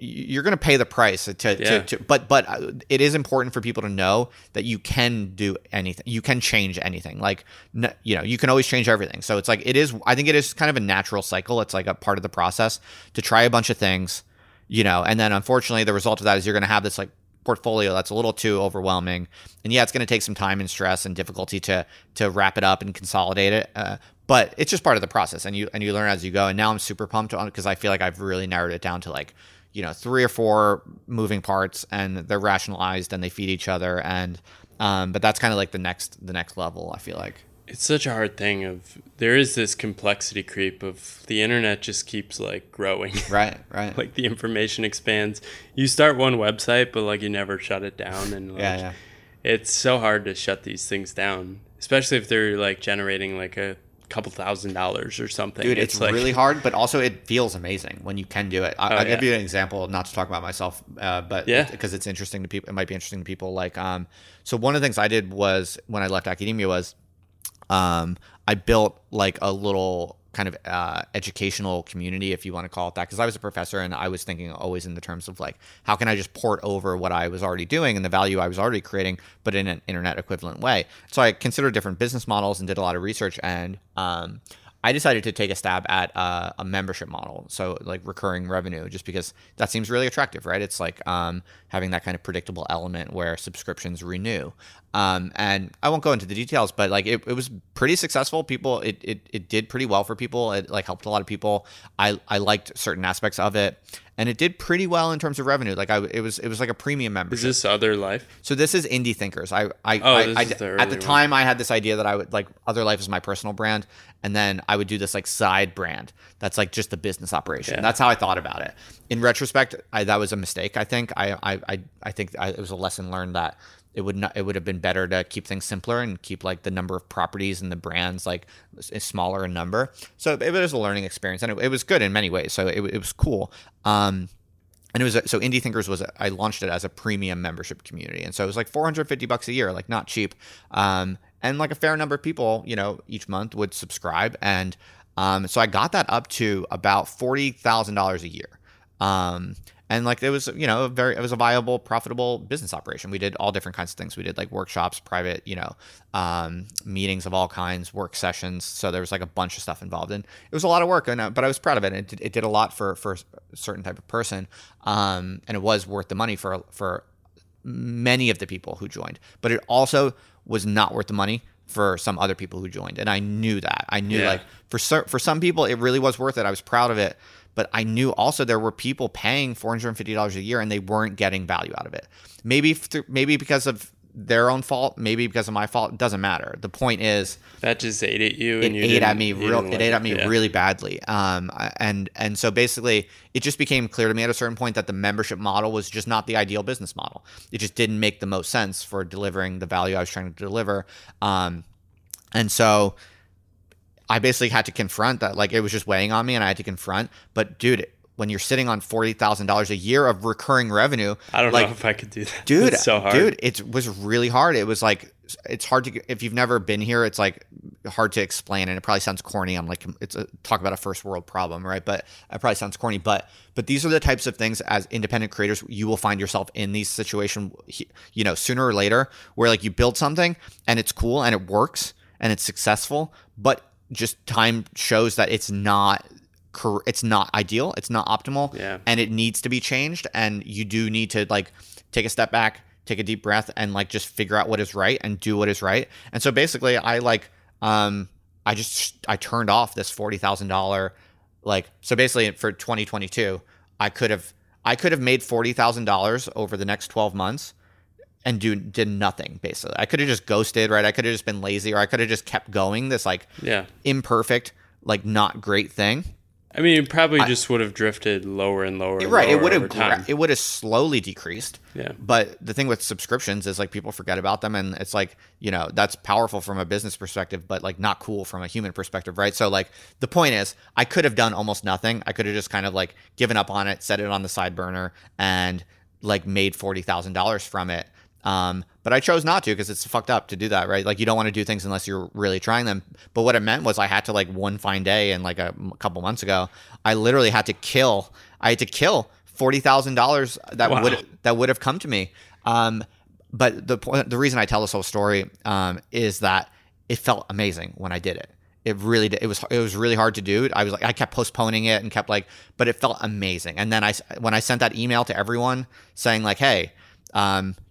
You're going to pay the price but it is important for people to know that you can do anything. You can change anything. Like, you know, you can always change everything. So it's like, I think it is kind of a natural cycle. It's like a part of the process to try a bunch of things, you know, and then unfortunately the result of that is you're going to have this like portfolio that's a little too overwhelming, and it's going to take some time and stress and difficulty to wrap it up and consolidate it, but it's just part of the process, and you learn as you go. And now I'm super pumped on it because I feel like I've really narrowed it down to like, you know, 3 or 4 moving parts, and they're rationalized and they feed each other, and but that's kind of like the next level. I feel like it's such a hard thing of there is this complexity creep of the internet just keeps like growing. Right. Like the information expands. You start one website, but like you never shut it down. And like, It's so hard to shut these things down, especially if they're like generating like a couple $1,000s or something. Dude, it's like, really hard, but also it feels amazing when you can do it. I'll give you an example, not to talk about myself, but because it's interesting to people. It might be interesting to people. Like, so one of the things I did was when I left academia was, I built like a little kind of educational community, if you want to call it that, because I was a professor and I was thinking always in the terms of like, how can I just port over what I was already doing and the value I was already creating, but in an internet equivalent way. So I considered different business models and did a lot of research, and I decided to take a stab at a membership model. So like recurring revenue, just because that seems really attractive, right? It's like having that kind of predictable element where subscriptions renew. And I won't go into the details, but like it was pretty successful. People, it did pretty well for people. It like helped a lot of people. I liked certain aspects of it. And it did pretty well in terms of revenue. Like it was like a premium membership. Is this Other Life? So this is Indie Thinkers. At the time I had this idea that I would like Other Life is my personal brand, and then I would do this like side brand that's like just the business operation. Yeah. That's how I thought about it. In retrospect, that was a mistake. I think I think it was a lesson learned that it would have been better to keep things simpler and keep like the number of properties and the brands like smaller in number. So it was a learning experience, and it was good in many ways. So it was cool. And it was so Indie Thinkers I launched it as a premium membership community, and so it was like $450 a year, like not cheap, and like a fair number of people, you know, each month would subscribe, and so I got that up to about $40,000 a year, and like it was, you know, it was a viable, profitable business operation. We did all different kinds of things. We did like workshops, private, you know, meetings of all kinds, work sessions. So there was like a bunch of stuff involved, and it was a lot of work, and but I was proud of it. And it did a lot for a certain type of person, and it was worth the money for many of the people who joined. But it also was not worth the money for some other people who joined, and I knew that. I knew like for some people it really was worth it. I was proud of it, but I knew also there were people paying $450 a year and they weren't getting value out of it. Maybe because of their own fault, maybe because of my fault. It doesn't matter. The point is that just ate at you. It ate at me really badly. And so basically, it just became clear to me at a certain point that the membership model was just not the ideal business model. It just didn't make the most sense for delivering the value I was trying to deliver. And so I basically had to confront that. Like it was just weighing on me, and I had to confront. But dude, when you're sitting on $40,000 a year of recurring revenue, I don't know if I could do that. Dude, it's so hard. Dude, it was really hard. It was like, it's hard to, if you've never been here, it's like hard to explain, and it probably sounds corny. I'm like, talk about a first world problem, right? But it probably sounds corny, but these are the types of things as independent creators, you will find yourself in these situations, you know, sooner or later, where like you build something and it's cool and it works and it's successful, but just time shows that it's not ideal, it's not optimal, and it needs to be changed, and you do need to like take a step back, take a deep breath, and like just figure out what is right and do what is right. And so basically I like I turned off this $40,000, like, so basically for 2022 I could have made $40,000 over the next 12 months and did nothing, basically. I could have just ghosted, right? I could have just been lazy, or I could have just kept going this like imperfect, like not great thing. I mean, it probably just would have drifted lower and lower. Right. It would have slowly decreased. Yeah. But the thing with subscriptions is like people forget about them, and it's like, you know, that's powerful from a business perspective, but like not cool from a human perspective, right? So like the point is I could have done almost nothing. I could have just kind of like given up on it, set it on the side burner, and like made $40,000 from it. But I chose not to, because it's fucked up to do that, right? Like you don't want to do things unless you're really trying them. But what it meant was I had to, like, one fine day, and like a couple months ago, I literally had to kill $40,000 that would have come to me. But the reason I tell this whole story is that it felt amazing when I did it. It really did. It was really hard to do. I was like, I kept postponing it and kept like, but it felt amazing. And then when I sent that email to everyone saying like, hey,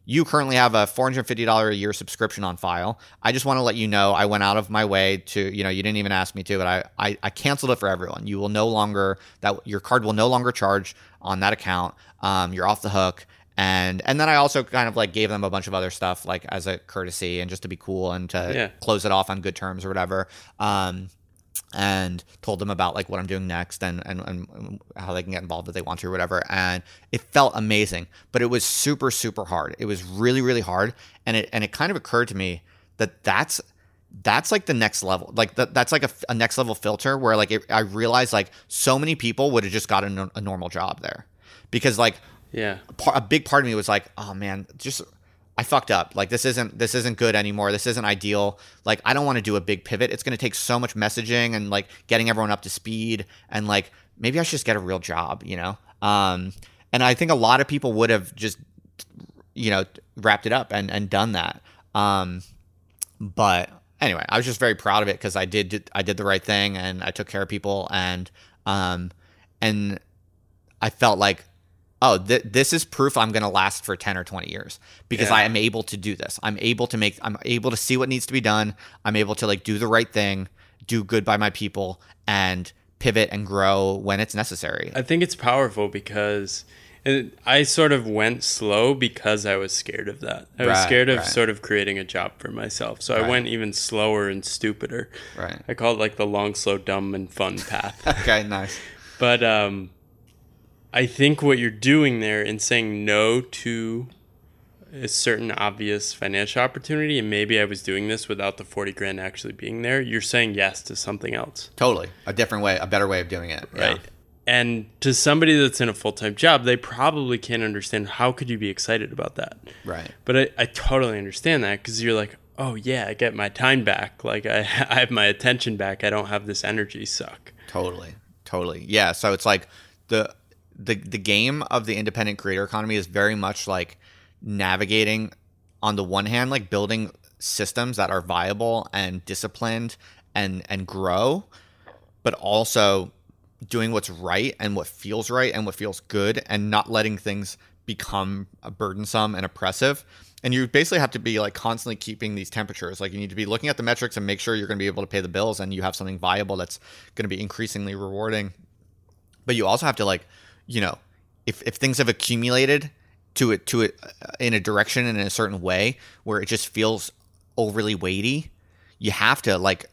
you currently have a $450 a year subscription on file. I just want to let you know I went out of my way to, you know, you didn't even ask me to, but I canceled it for everyone. You will no longer, that your card will no longer charge on that account. You're off the hook. And then I also kind of like gave them a bunch of other stuff, like as a courtesy and just to be cool and to close it off on good terms or whatever. And told them about like what I'm doing next and how they can get involved if they want to or whatever. And it felt amazing, but it was super, super hard. It was really, really hard. And it kind of occurred to me that that's like the next level. Like that's like a next level filter where like I realized like so many people would have just gotten a normal job there, because like a big part of me was like, oh man, just I fucked up. Like this isn't good anymore. This isn't ideal. Like I don't want to do a big pivot. It's going to take so much messaging and like getting everyone up to speed, and like maybe I should just get a real job, you know? And I think a lot of people would have just, you know, wrapped it up and done that. But anyway, I was just very proud of it, because I did the right thing, and I took care of people, and I felt like, oh, this is proof I'm going to last for 10 or 20 years, because I am able to do this. I'm able to see what needs to be done. I'm able to like do the right thing, do good by my people, and pivot and grow when it's necessary. I think it's powerful because I sort of went slow because I was scared of that. I was scared of sort of creating a job for myself. So I went even slower and stupider. Right. I call it like the long, slow, dumb, and fun path. Okay, nice. But I think what you're doing there in saying no to a certain obvious financial opportunity, and maybe I was doing this without the 40 grand actually being there, you're saying yes to something else. Totally. A different way, a better way of doing it. Right. Yeah. And to somebody that's in a full-time job, they probably can't understand how could you be excited about that. Right. But I totally understand that, because you're like, oh yeah, I get my time back. Like I have my attention back. I don't have this energy suck. Totally. Totally. Yeah. So it's like the game of the independent creator economy is very much like navigating, on the one hand, like building systems that are viable and disciplined and grow, but also doing what's right and what feels right and what feels good, and not letting things become burdensome and oppressive. And you basically have to be like constantly keeping these temperatures. Like you need to be looking at the metrics and make sure you're going to be able to pay the bills and you have something viable that's going to be increasingly rewarding. But you also have to, like, you know, if things have accumulated to it in a direction and in a certain way where it just feels overly weighty, you have to like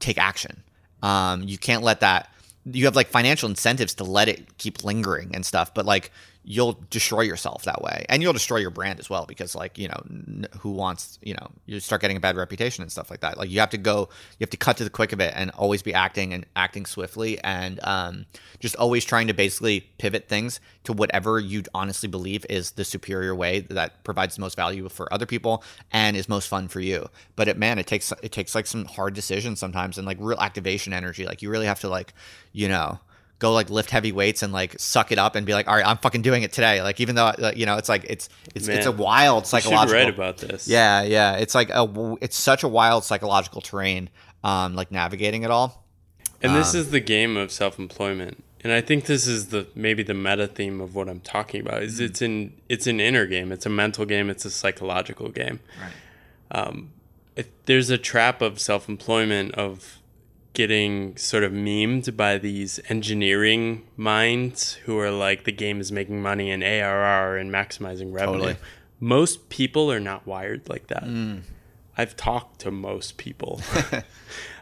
take action. You can't let that. You have like financial incentives to let it keep lingering and stuff, but like you'll destroy yourself that way, and you'll destroy your brand as well, because like, you know, who wants, you know, you start getting a bad reputation and stuff like that. Like you have to cut to the quick of it and always be acting swiftly, and just always trying to basically pivot things to whatever you honestly believe is the superior way that provides the most value for other people and is most fun for you. But it takes like some hard decisions sometimes, and like real activation energy. Like you really have to, like, you know, go like lift heavy weights and like suck it up and be like, all right, I'm fucking doing it today. Like, even though, you know, it's like, it's a wild psychological. You should write about this. Yeah. Yeah. It's like it's such a wild psychological terrain, like navigating it all. And this is the game of self-employment. And I think this is maybe the meta theme of what I'm talking about is it's an inner game. It's a mental game. It's a psychological game. Right. There's a trap of self-employment of getting sort of memed by these engineering minds who are like, the game is making money and ARR and maximizing revenue. Totally. Most people are not wired like that. I've talked to most people.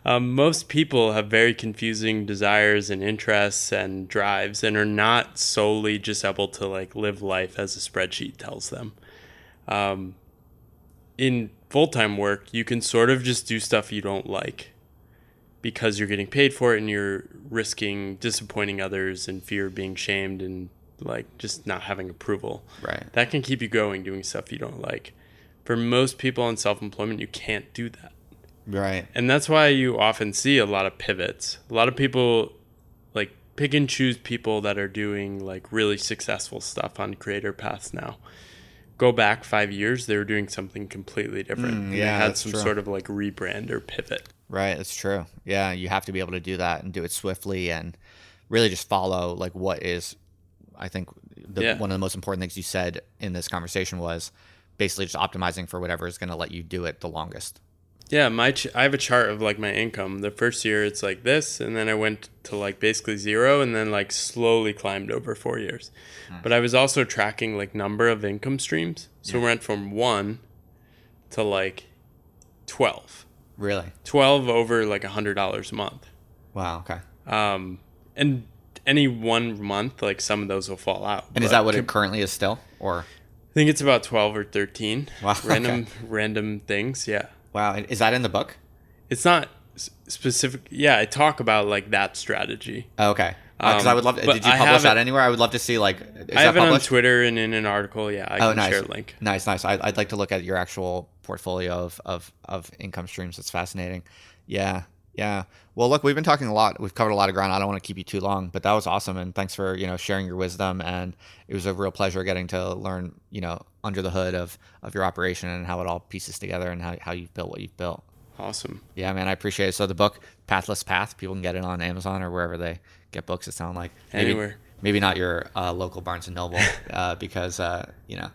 Most people have very confusing desires and interests and drives, and are not solely just able to like live life as a spreadsheet tells them. In full-time work, you can sort of just do stuff you don't like, because you're getting paid for it and you're risking disappointing others and fear of being shamed and like just not having approval. Right. That can keep you going, doing stuff you don't like. For most people on self-employment, you can't do that. Right. And that's why you often see a lot of pivots. A lot of people like pick and choose people that are doing like really successful stuff on creator paths now. Go back 5 years, they were doing something completely different. Yeah, they had some sort of like rebrand or pivot. Right, that's true. Yeah, you have to be able to do that and do it swiftly, and really just follow like what is, I think, one of the most important things you said in this conversation was basically just optimizing for whatever is going to let you do it the longest. Yeah, I have a chart of like my income. The first year it's like this, and then I went to like basically zero, and then like slowly climbed over 4 years. But I was also tracking like number of income streams. So we went from 1 to like 12. Really? 12 over like $100 a month. Wow. Okay. And any one month, like some of those will fall out. And is that what it currently is still, or? I think it's about 12 or 13. Wow. Random things. Yeah. Wow. Is that in the book? It's not specific. Yeah. I talk about like that strategy. Oh, okay. Because I would love to. Did you publish that anywhere? I would love to see, like, I have it on Twitter and in an article. Yeah. I can share a link. Nice. I'd like to look at your actual portfolio of income streams. That's fascinating. Yeah. Yeah. Well, look, we've been talking a lot. We've covered a lot of ground. I don't want to keep you too long, but that was awesome. And thanks for, you know, sharing your wisdom. And it was a real pleasure getting to learn, you know, under the hood of your operation and how it all pieces together and how you've built what you've built. Awesome. Yeah, man, I appreciate it. So the book, Pathless Path, people can get it on Amazon or wherever they get books, it sounds like. Anywhere. Maybe not your local Barnes & Noble because, you know,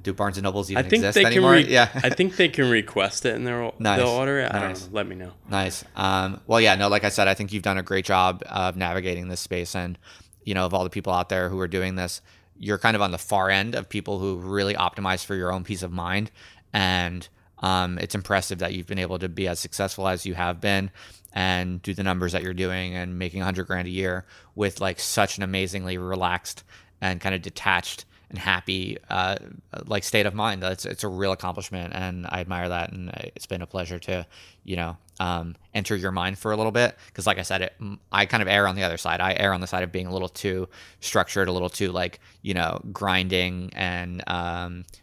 Do Barnes & Nobles even exist anymore? Yeah. I think they can request it and they'll order it. I don't know. Let me know. Nice. Well, yeah, no, like I said, I think you've done a great job of navigating this space. And, you know, of all the people out there who are doing this, you're kind of on the far end of people who really optimize for your own peace of mind. And it's impressive that you've been able to be as successful as you have been and do the numbers that you're doing and making $100,000 a year with like such an amazingly relaxed and kind of detached and happy like state of mind. It's a real accomplishment, and I admire that, and it's been a pleasure to enter your mind for a little bit, because like I said, I kind of err on the other side. I err on the side of being a little too structured, a little too like, you know, grinding and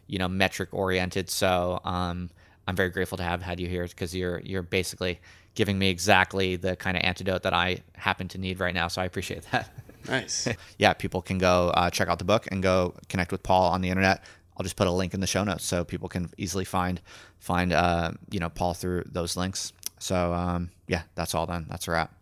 metric oriented. So I'm very grateful to have had you here, because you're basically giving me exactly the kind of antidote that I happen to need right now, so I appreciate that. Nice. Yeah, people can go check out the book and go connect with Paul on the internet. I'll just put a link in the show notes so people can easily find Paul through those links. So yeah, that's all then. That's a wrap.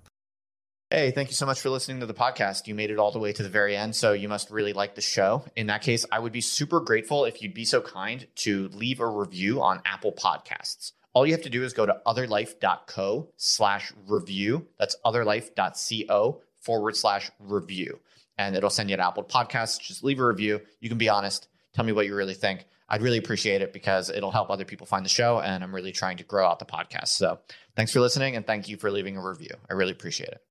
Hey, thank you so much for listening to the podcast. You made it all the way to the very end, so you must really like the show. In that case, I would be super grateful if you'd be so kind to leave a review on Apple Podcasts. All you have to do is go to otherlife.co/review. That's otherlife.co/review, and it'll send you to Apple Podcasts. Just leave a review. You can be honest. Tell me what you really think. I'd really appreciate it, because it'll help other people find the show, and I'm really trying to grow out the podcast. So thanks for listening, and thank you for leaving a review. I really appreciate it.